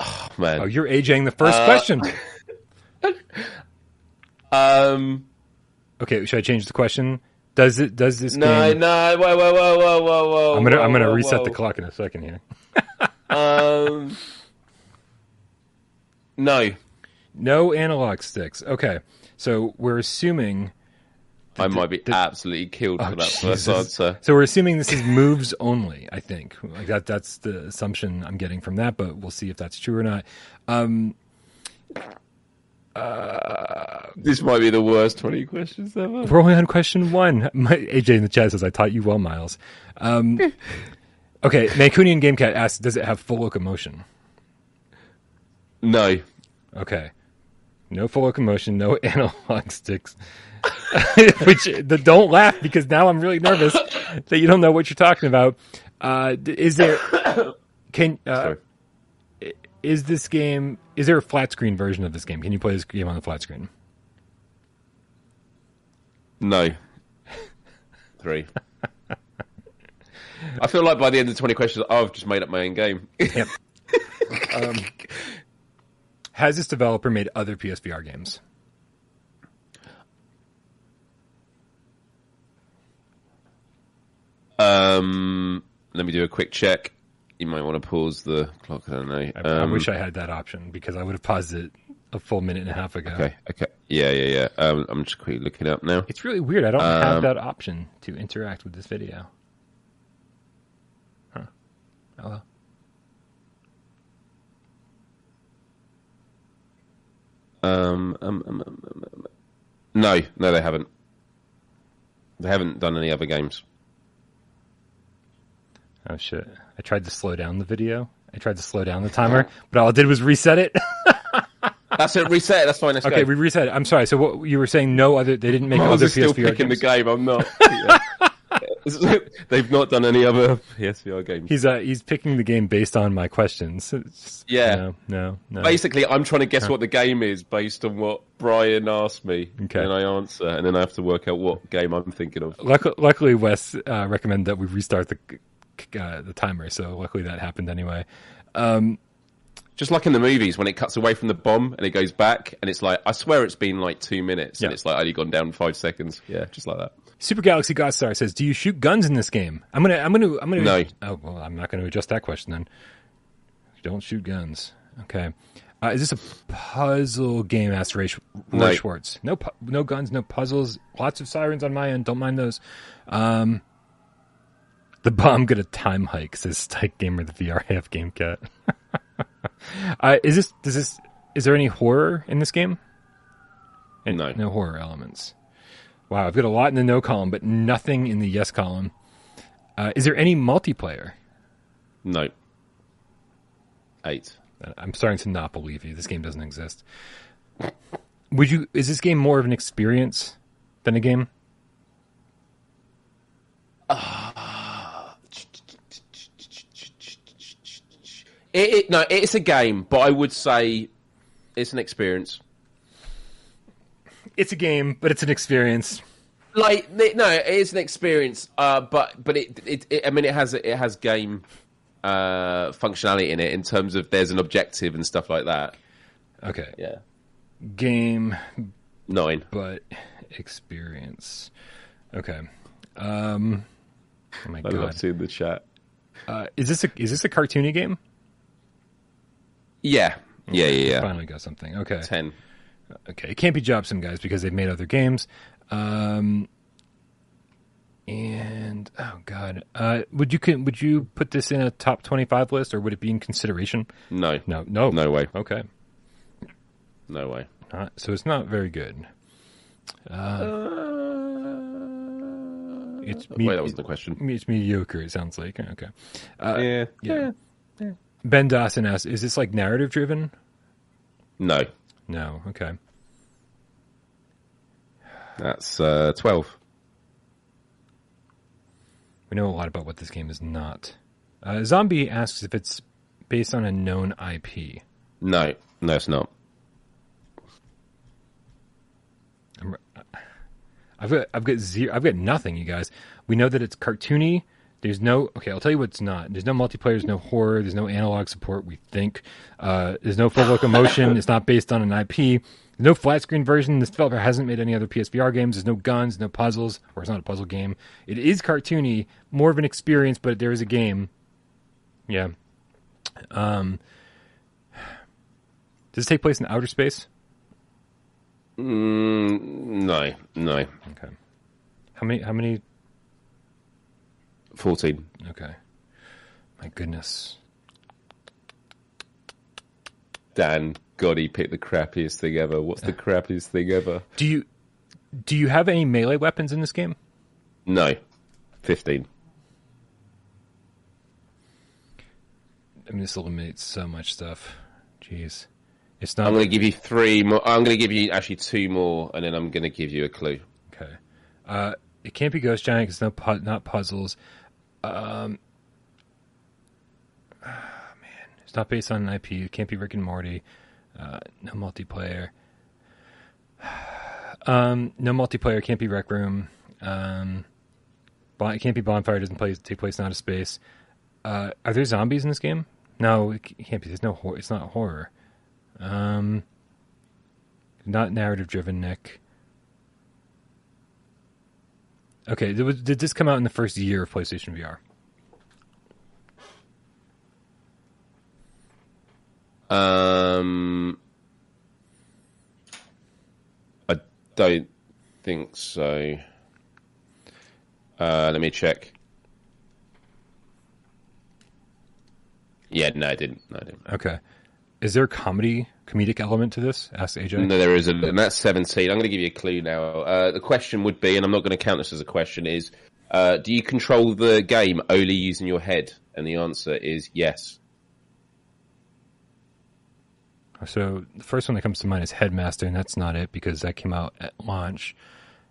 Oh, man. Oh, you're aging the first uh, question. um. Okay, should I change the question? Does it? Does this? No, game... no. Whoa, whoa, whoa, whoa, whoa, whoa. I'm gonna, whoa, I'm gonna whoa, reset whoa. the clock in a second here. um. No. No analog sticks. Okay, so we're assuming. I the, might be the, absolutely killed oh, for that Jesus. first answer. So we're assuming this is moves only, I think. Like that that's the assumption I'm getting from that, but we'll see if that's true or not. Um, uh, this might be the worst twenty questions ever. We're only on question one. My, A J in the chat says, I taught you well, Miles. Um, okay, Mancunian Gamecat asks, does it have full locomotion? No. Okay. No full locomotion, no analog sticks. Which the, don't laugh because now I'm really nervous that you don't know what you're talking about. Uh, is there can uh, is this game? Is there a flat screen version of this game? Can you play this game on the flat screen? No. Three. I feel like by the end of the twenty questions, I've just made up my own game. Yep. um, has this developer made other P S V R games? Um, let me do a quick check. You might want to pause the clock. I don't know. Um, I, I wish I had that option because I would have paused it a full minute and a half ago. Okay. Okay. Yeah. Yeah. Yeah. Um, I'm just quickly looking up now. It's really weird. I don't um, have that option to interact with this video. Huh. Oh well. Um, um, um, um, um, um. No. No, they haven't. They haven't done any other games. Oh, shit. I tried to slow down the video. I tried to slow down the timer, but all I did was reset it. That's it. Reset it. That's fine. Let's okay, go. we reset it. I'm sorry. So what you were saying, no other... They didn't make Miles other P S V R still picking games. the game. I'm not. Yeah. They've not done any other P S V R games. He's uh, he's picking the game based on my questions. Just, yeah. No, no, no. Basically, I'm trying to guess huh. what the game is based on what Brian asked me. Okay. And I answer, and then I have to work out what game I'm thinking of. Luckily, luckily Wes uh, recommended that we restart the... Uh, the timer, so luckily that happened anyway. Um, just like in the movies when it cuts away from the bomb and it goes back and it's like, I swear it's been like two minutes, yeah, and it's like only gone down five seconds. Yeah, just like that. Super Galaxy Godstar says, do you shoot guns in this game? I'm gonna I'm gonna I'm gonna no. Oh well, I'm not gonna adjust that question then. Don't shoot guns. Okay. Uh, is this a puzzle game? Asked Ray, Sh- Ray no. Schwartz. No pu- no guns, no puzzles, lots of sirens on my end, don't mind those. Um The bomb got a time hike, says Tyke Gamer, the V R half game cat. uh, is this, does this, is there any horror in this game? And no. No horror elements. Wow, I've got a lot in the no column, but nothing in the yes column. Uh, is there any multiplayer? No. Eight. I'm starting to not believe you. This game doesn't exist. Would you, is this game more of an experience than a game? Ah. Uh. It, it, no, it's a game, but I would say it's an experience. It's a game, but it's an experience. Like no, it is an experience. Uh, but but it, it, it I mean it has it has game uh, functionality in it in terms of there's an objective and stuff like that. Okay. Yeah. Game nine, but experience. Okay. Um, oh my I God. love seeing the chat. Uh, is this a is this a cartoony game? Yeah. Yeah, yeah, yeah. Finally got something. Okay. ten. Okay. It can't be Jobsim, guys, because they've made other games. Um, And oh god, uh, would you can would you put this in a top twenty-five list, or would it be in consideration? No, no, no, no way. Okay, no way. Uh, so it's not very good. Uh, uh, it's me- wait, that wasn't the question. It's mediocre. It sounds like okay. Uh, yeah. yeah, yeah. Ben Dawson asks, "Is this like narrative driven?" No, no. Okay, that's uh, twelve. We know a lot about what this game is not. Uh, Zombie asks if it's based on a known I P. No, no, it's not. I'm, I've got, I've got zero, I've got nothing, you guys. We know that it's cartoony. There's no. Okay, I'll tell you what's not. There's no multiplayer. There's no horror. There's no analog support. We think. Uh, there's no full locomotion. It's not based on an I P. No flat screen version. This developer hasn't made any other P S V R games. There's no guns, no puzzles, or it's not a puzzle game. It is cartoony, more of an experience, but there is a game. Yeah. Um, does it take place in outer space? Mm, no, no. Okay. How many? How many? Fourteen. Okay. My goodness. Dan. God, he picked the crappiest thing ever. What's the crappiest thing ever? Do you do you have any melee weapons in this game? No. Fifteen. I mean, this eliminates so much stuff. Jeez. It's not I'm gonna give you three more I'm gonna give you actually two more, and then I'm gonna give you a clue. Okay. Uh, it can't be Ghost Giant because no pu- not puzzles. Um oh, man. It's not based on an I P, it can't be Rick and Morty. Uh, no multiplayer. Um, no multiplayer. Can't be Rec Room. Um, bon- it can't be Bonfire. Doesn't play, take place in outer space. Uh, are there zombies in this game? No, it can't be. There's no. Hor- it's not horror. Um, not narrative driven. Nick. Okay, there was, did this come out in the first year of PlayStation V R? Um, I don't think so. Uh, let me check. Yeah, no, I didn't. No, I didn't. Okay. Is there a comedy, comedic element to this? Ask A J. No, there isn't. And that's seventeen. I'm going to give you a clue now. Uh, the question would be, and I'm not going to count this as a question, is uh, do you control the game only using your head? And the answer is yes. So the first one that comes to mind is Headmaster, and that's not it because that came out at launch.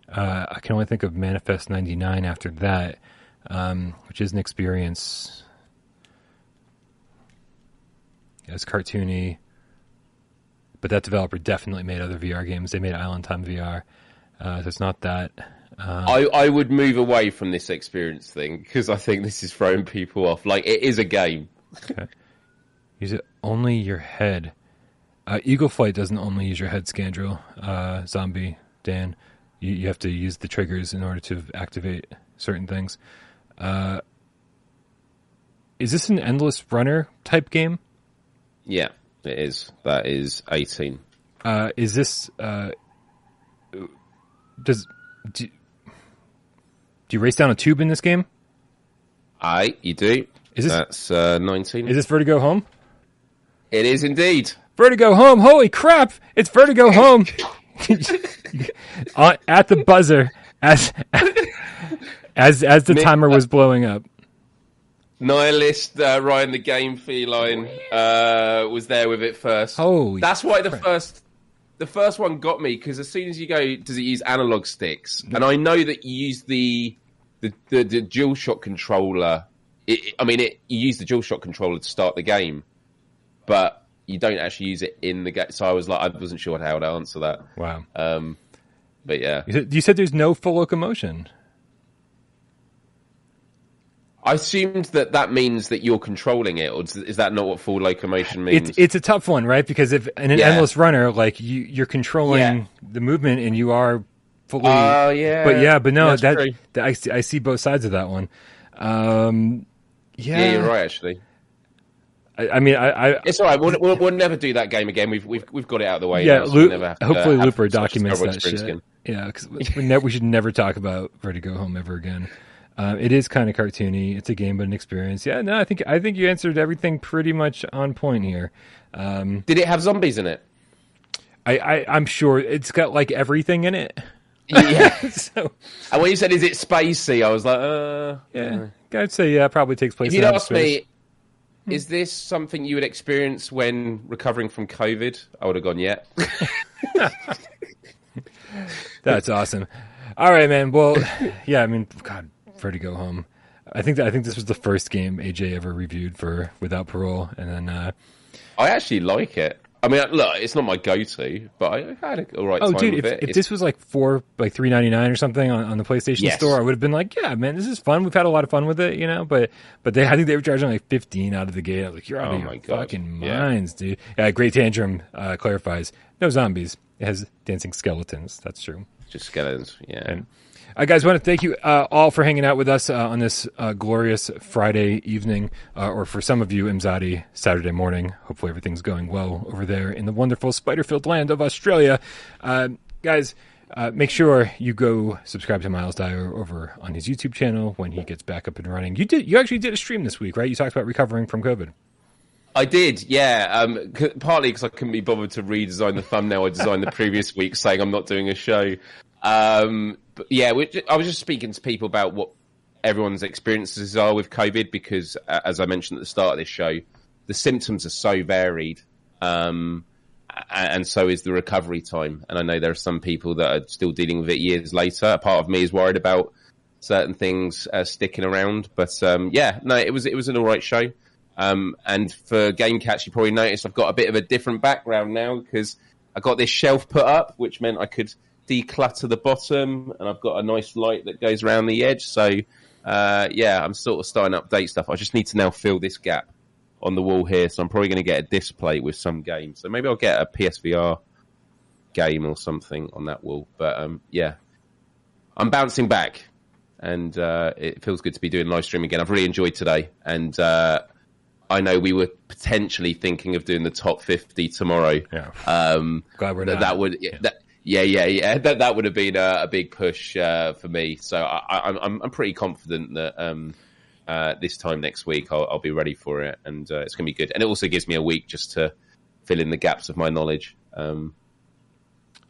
Uh, I can only think of Manifest ninety-nine after that, um, which is an experience. Yeah, it's cartoony, but that developer definitely made other V R games. They made Island Time V R, uh, so it's not that. Um, I, I would move away from this experience thing because I think this is throwing people off. Like, it is a game. Okay. Use it only your head. Uh, Eagle Flight doesn't only use your head, Scandrel. Uh, Zombie, Dan, you, you have to use the triggers in order to activate certain things. Uh, is this an endless runner type game? Yeah, it is. That is eighteen. Uh, is this... Uh, does do, do you race down a tube in this game? Aye, you do. Is this, That's uh, nineteen. Is this Vertigo Home? It is indeed. Vertigo Home, holy crap! It's Vertigo Home. uh, at the buzzer, as as as the timer was blowing up. Nihilist uh, Ryan the Game Feline uh, was there with it first. Holy That's why the crap. first the first one got me, because as soon as you go, does it use analog sticks? And I know that you use the the the, the DualShock controller. It, I mean, it, you use the DualShock controller to start the game, but you don't actually use it in the game. So I was like, I wasn't sure how to answer that. Wow. Um, but yeah. You said, you said there's no full locomotion. I assumed that that means that you're controlling it, or is that not what full locomotion means? It's, it's a tough one, right? Because if in an yeah. endless runner, like you, you're controlling yeah. the movement and you are fully... Oh, uh, yeah. But yeah, but no, that, that I, see, I see both sides of that one. Um, yeah. yeah, you're right, actually. I mean, I, I... It's all right. We'll, we'll, we'll never do that game again. We've we've we've got it out of the way. Yeah, Lu- never have to, hopefully uh, have Looper documents that shit. Again. Yeah, because we, ne- we should never talk about Vertigo Home ever again. Uh, it is kind of cartoony. It's a game, but an experience. Yeah, no, I think I think you answered everything pretty much on point here. Um, Did it have zombies in it? I, I, I'm sure it's got like everything in it. Yeah. So, and when you said, "Is it spacey?" I was like, "Uh, yeah." I'd say yeah. It probably takes place. If you'd asked me, hmm. "Is this something you would experience when recovering from COVID?" I would have gone, "Yeah." That's awesome. All right, man. Well, yeah. I mean, God. Vertigo Home. I think that I think this was the first game A J ever reviewed for Without Parole, and then uh, I actually like it. I mean, look, it's not my go-to, but I had an all right oh, time dude, with if, it. If it's... this was like four, like three ninety nine or something on, on the PlayStation yes. Store, I would have been like, yeah, man, this is fun. We've had a lot of fun with it, you know. But but they, I think they were charging like fifteen out of the gate. I was like, you're out of oh your fucking yeah. minds, dude. Yeah, Great Tantrum uh, clarifies: no zombies. It has dancing skeletons. That's true. Just skeletons. Yeah. And, I guys want to thank you uh, all for hanging out with us uh, on this uh, glorious Friday evening, uh, or for some of you, Imzadi, Saturday morning. Hopefully everything's going well over there in the wonderful spider-filled land of Australia. Uh, guys, uh, make sure you go subscribe to Miles Dyer over on his YouTube channel when he gets back up and running. You did, you actually did a stream this week, right? You talked about recovering from COVID. I did, yeah. Um, c- partly because I couldn't be bothered to redesign the thumbnail I designed the previous week saying I'm not doing a show. Um, but yeah, we, I was just speaking to people about what everyone's experiences are with COVID because, as I mentioned at the start of this show, the symptoms are so varied, um, and so is the recovery time. And I know there are some people that are still dealing with it years later. A part of me is worried about certain things uh, sticking around. But um, yeah, no, it was it was an all right show. Um, and for GameCatch, you probably noticed I've got a bit of a different background now because I got this shelf put up, which meant I could declutter the bottom, and I've got a nice light that goes around the edge. So, uh, yeah, I'm sort of starting to update stuff. I just need to now fill this gap on the wall here. So I'm probably going to get a display with some games. So maybe I'll get a P S V R game or something on that wall. But, um, yeah, I'm bouncing back, and uh, it feels good to be doing live stream again. I've really enjoyed today, and uh, I know we were potentially thinking of doing the top fifty tomorrow. Yeah. Um, Glad we're not. That would, yeah, that, yeah, yeah, yeah. That that would have been a, a big push uh, for me. So I, I'm I'm pretty confident that um, uh, this time next week I'll, I'll be ready for it, and uh, it's going to be good. And it also gives me a week just to fill in the gaps of my knowledge. Um,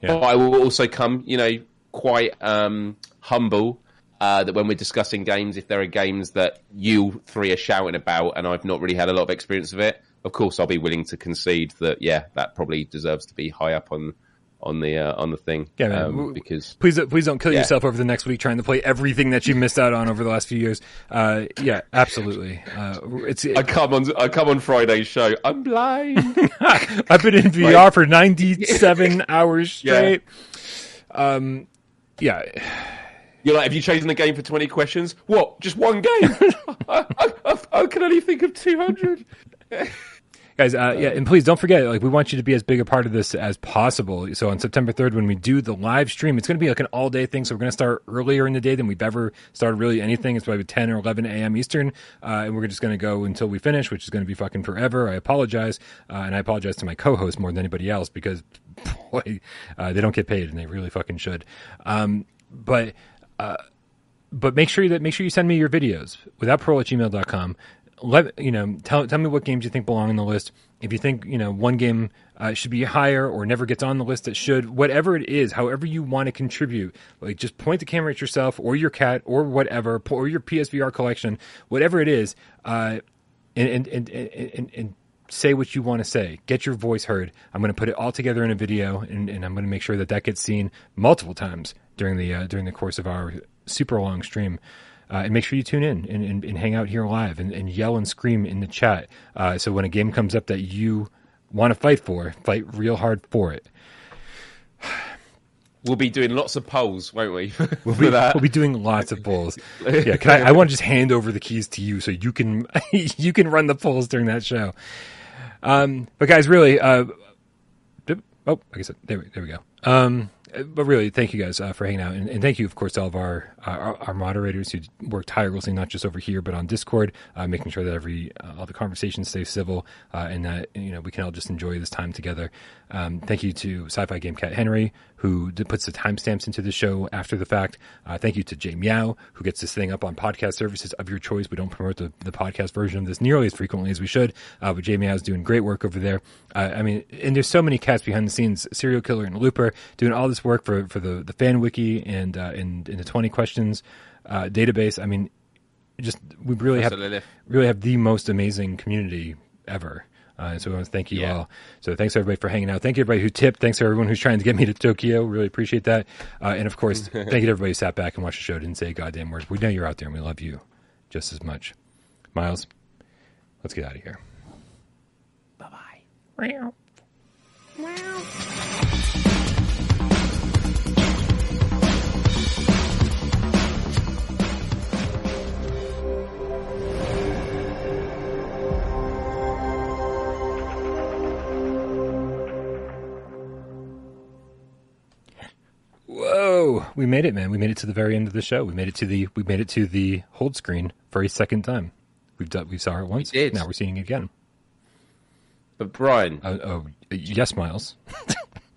yeah. But I will also come, you know, quite um, humble. Uh, that when we're discussing games, if there are games that you three are shouting about and I've not really had a lot of experience of it, of course I'll be willing to concede that, yeah, that probably deserves to be high up on on the uh, on the thing. Yeah, man. Um, because please, please don't kill yeah. yourself over the next week trying to play everything that you missed out on over the last few years. Uh, yeah, absolutely. Uh, it's it, I come on I come on Friday's show. I'm blind. I've been in V R like, for ninety-seven hours straight. Yeah. Um, yeah. You're like, have you chosen the game for twenty questions? What? Just one game? I, I, I can only think of two hundred. Guys, uh, yeah, and please don't forget, like, we want you to be as big a part of this as possible. So on September third, when we do the live stream, it's going to be like an all-day thing. So we're going to start earlier in the day than we've ever started really anything. It's probably ten or eleven a.m. Eastern, uh, and we're just going to go until we finish, which is going to be fucking forever. I apologize, uh, and I apologize to my co-host more than anybody else because, boy, uh, they don't get paid, and they really fucking should. Um, but... Uh, but make sure that make sure you send me your videos without parole at gmail dot com. Let you know, tell tell me what games you think belong on the list. If you think, you know, one game uh, should be higher or never gets on the list, it should. Whatever it is, however you want to contribute, like just point the camera at yourself or your cat or whatever, or your P S V R collection, whatever it is, uh, and and and and. and, and say what you want to say. Get your voice heard. I'm going to put it all together in a video, and, and I'm going to make sure that that gets seen multiple times during the uh, during the course of our super long stream. Uh, and make sure you tune in and, and, and hang out here live and, and yell and scream in the chat. Uh, so when a game comes up that you want to fight for, fight real hard for it. We'll be doing lots of polls, won't we? We'll be, we'll be doing lots of polls. Yeah, can I, I want to just hand over the keys to you so you can you can run the polls during that show. Um, but guys, really, uh, oh, I guess there we, there we go. Um, but really, thank you guys uh, for hanging out, and, and thank you, of course, to all of our, our our moderators who work tirelessly, not just over here but on Discord, uh, making sure that every uh, all the conversations stay civil uh, and that you know we can all just enjoy this time together. Um, thank you to Sci-Fi Game Cat Henry who puts the timestamps into the show after the fact. Uh, thank you to Jay Meow, who gets this thing up on podcast services of your choice. We don't promote the, the podcast version of this nearly as frequently as we should, uh, but Jay Meow is doing great work over there. Uh, I mean, and there's so many cats behind the scenes, Serial Killer and Looper, doing all this work for, for the, the fan wiki and, uh, and, and the twenty questions uh, database. I mean, just we really Absolutely. have really have the most amazing community ever. Uh, so we want to thank you yeah. all. So thanks everybody for hanging out. Thank you everybody who tipped. Thanks to everyone who's trying to get me to Tokyo. Really appreciate that. Uh, and of course, thank you to everybody who sat back and watched the show. Didn't say a goddamn word. We know you're out there and we love you just as much. Miles, let's get out of here. Bye-bye. Meow. Meow. Whoa, we made it, man. We made it to the very end of the show. We made it to the we made it to the hold screen for a second time. We've done we saw it once. We did. Now we're seeing it again. But Brian, uh, oh yes, Miles.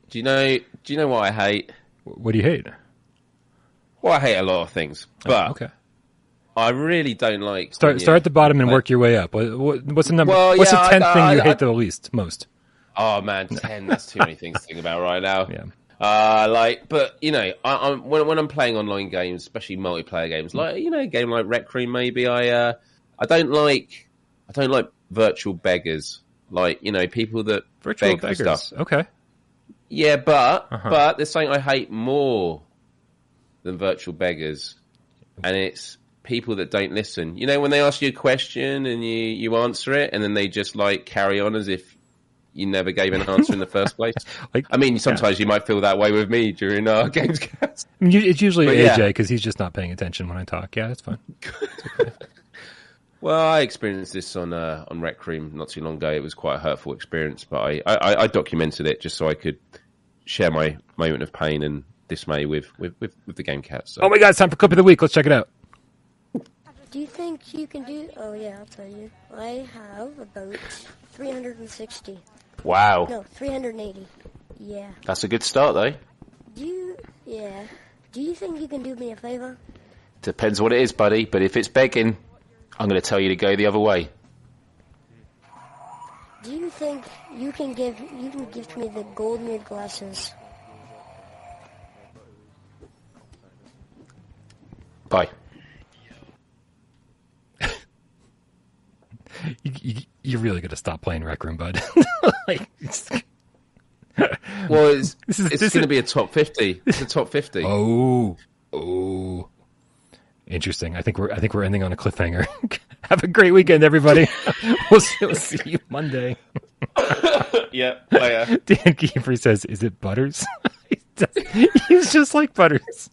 do you know do you know what I hate? What do you hate? Well, I hate a lot of things, but oh, okay. I really don't like Start start at the bottom and work your way up. What, what's the number? Well, yeah, what's the tenth I, thing I, you I, hate I, the least most? Oh man, ten, that's too many things to think about right now. Yeah. Uh, like, but you know, I, I'm when when I'm playing online games, especially multiplayer games, like you know, a game like Rec Room, maybe I uh, I don't like I don't like virtual beggars, like you know, people that virtual beg beggars. For stuff. Okay, yeah, but uh-huh. but there's something I hate more than virtual beggars, and it's people that don't listen. You know, when they ask you a question and you you answer it, and then they just like carry on as if you never gave an answer in the first place. like, I mean, sometimes yeah. you might feel that way with me during our games. I mean, it's usually but A J because yeah. he's just not paying attention when I talk. Yeah, that's fine. It's okay. Well, I experienced this on uh, on Rec Room not too long ago. It was quite a hurtful experience, but I, I, I documented it just so I could share my moment of pain and dismay with, with, with, with the game cats. So. Oh my God, it's time for Clip of the Week. Let's check it out. Do you think you can do... Oh, yeah, I'll tell you. I have about three hundred sixty. Wow. No, three hundred eighty. Yeah. That's a good start, though. Do you... Yeah. Do you think you can do me a favor? Depends what it is, buddy. But if it's begging, I'm going to tell you to go the other way. Do you think you can give... You can gift me the gold mirrored glasses? Bye. You, you, you're really going to stop playing Rec Room, bud. like, it's... Well, it's, this is, it's going to be a top fifty. It's a top fifty. Oh, oh, interesting. I think we're I think we're ending on a cliffhanger. Have a great weekend, everybody. we'll, see, we'll see you Monday. yeah, oh, yeah. Dan Kiefer says, "Is it Butters?" He's just like Butters.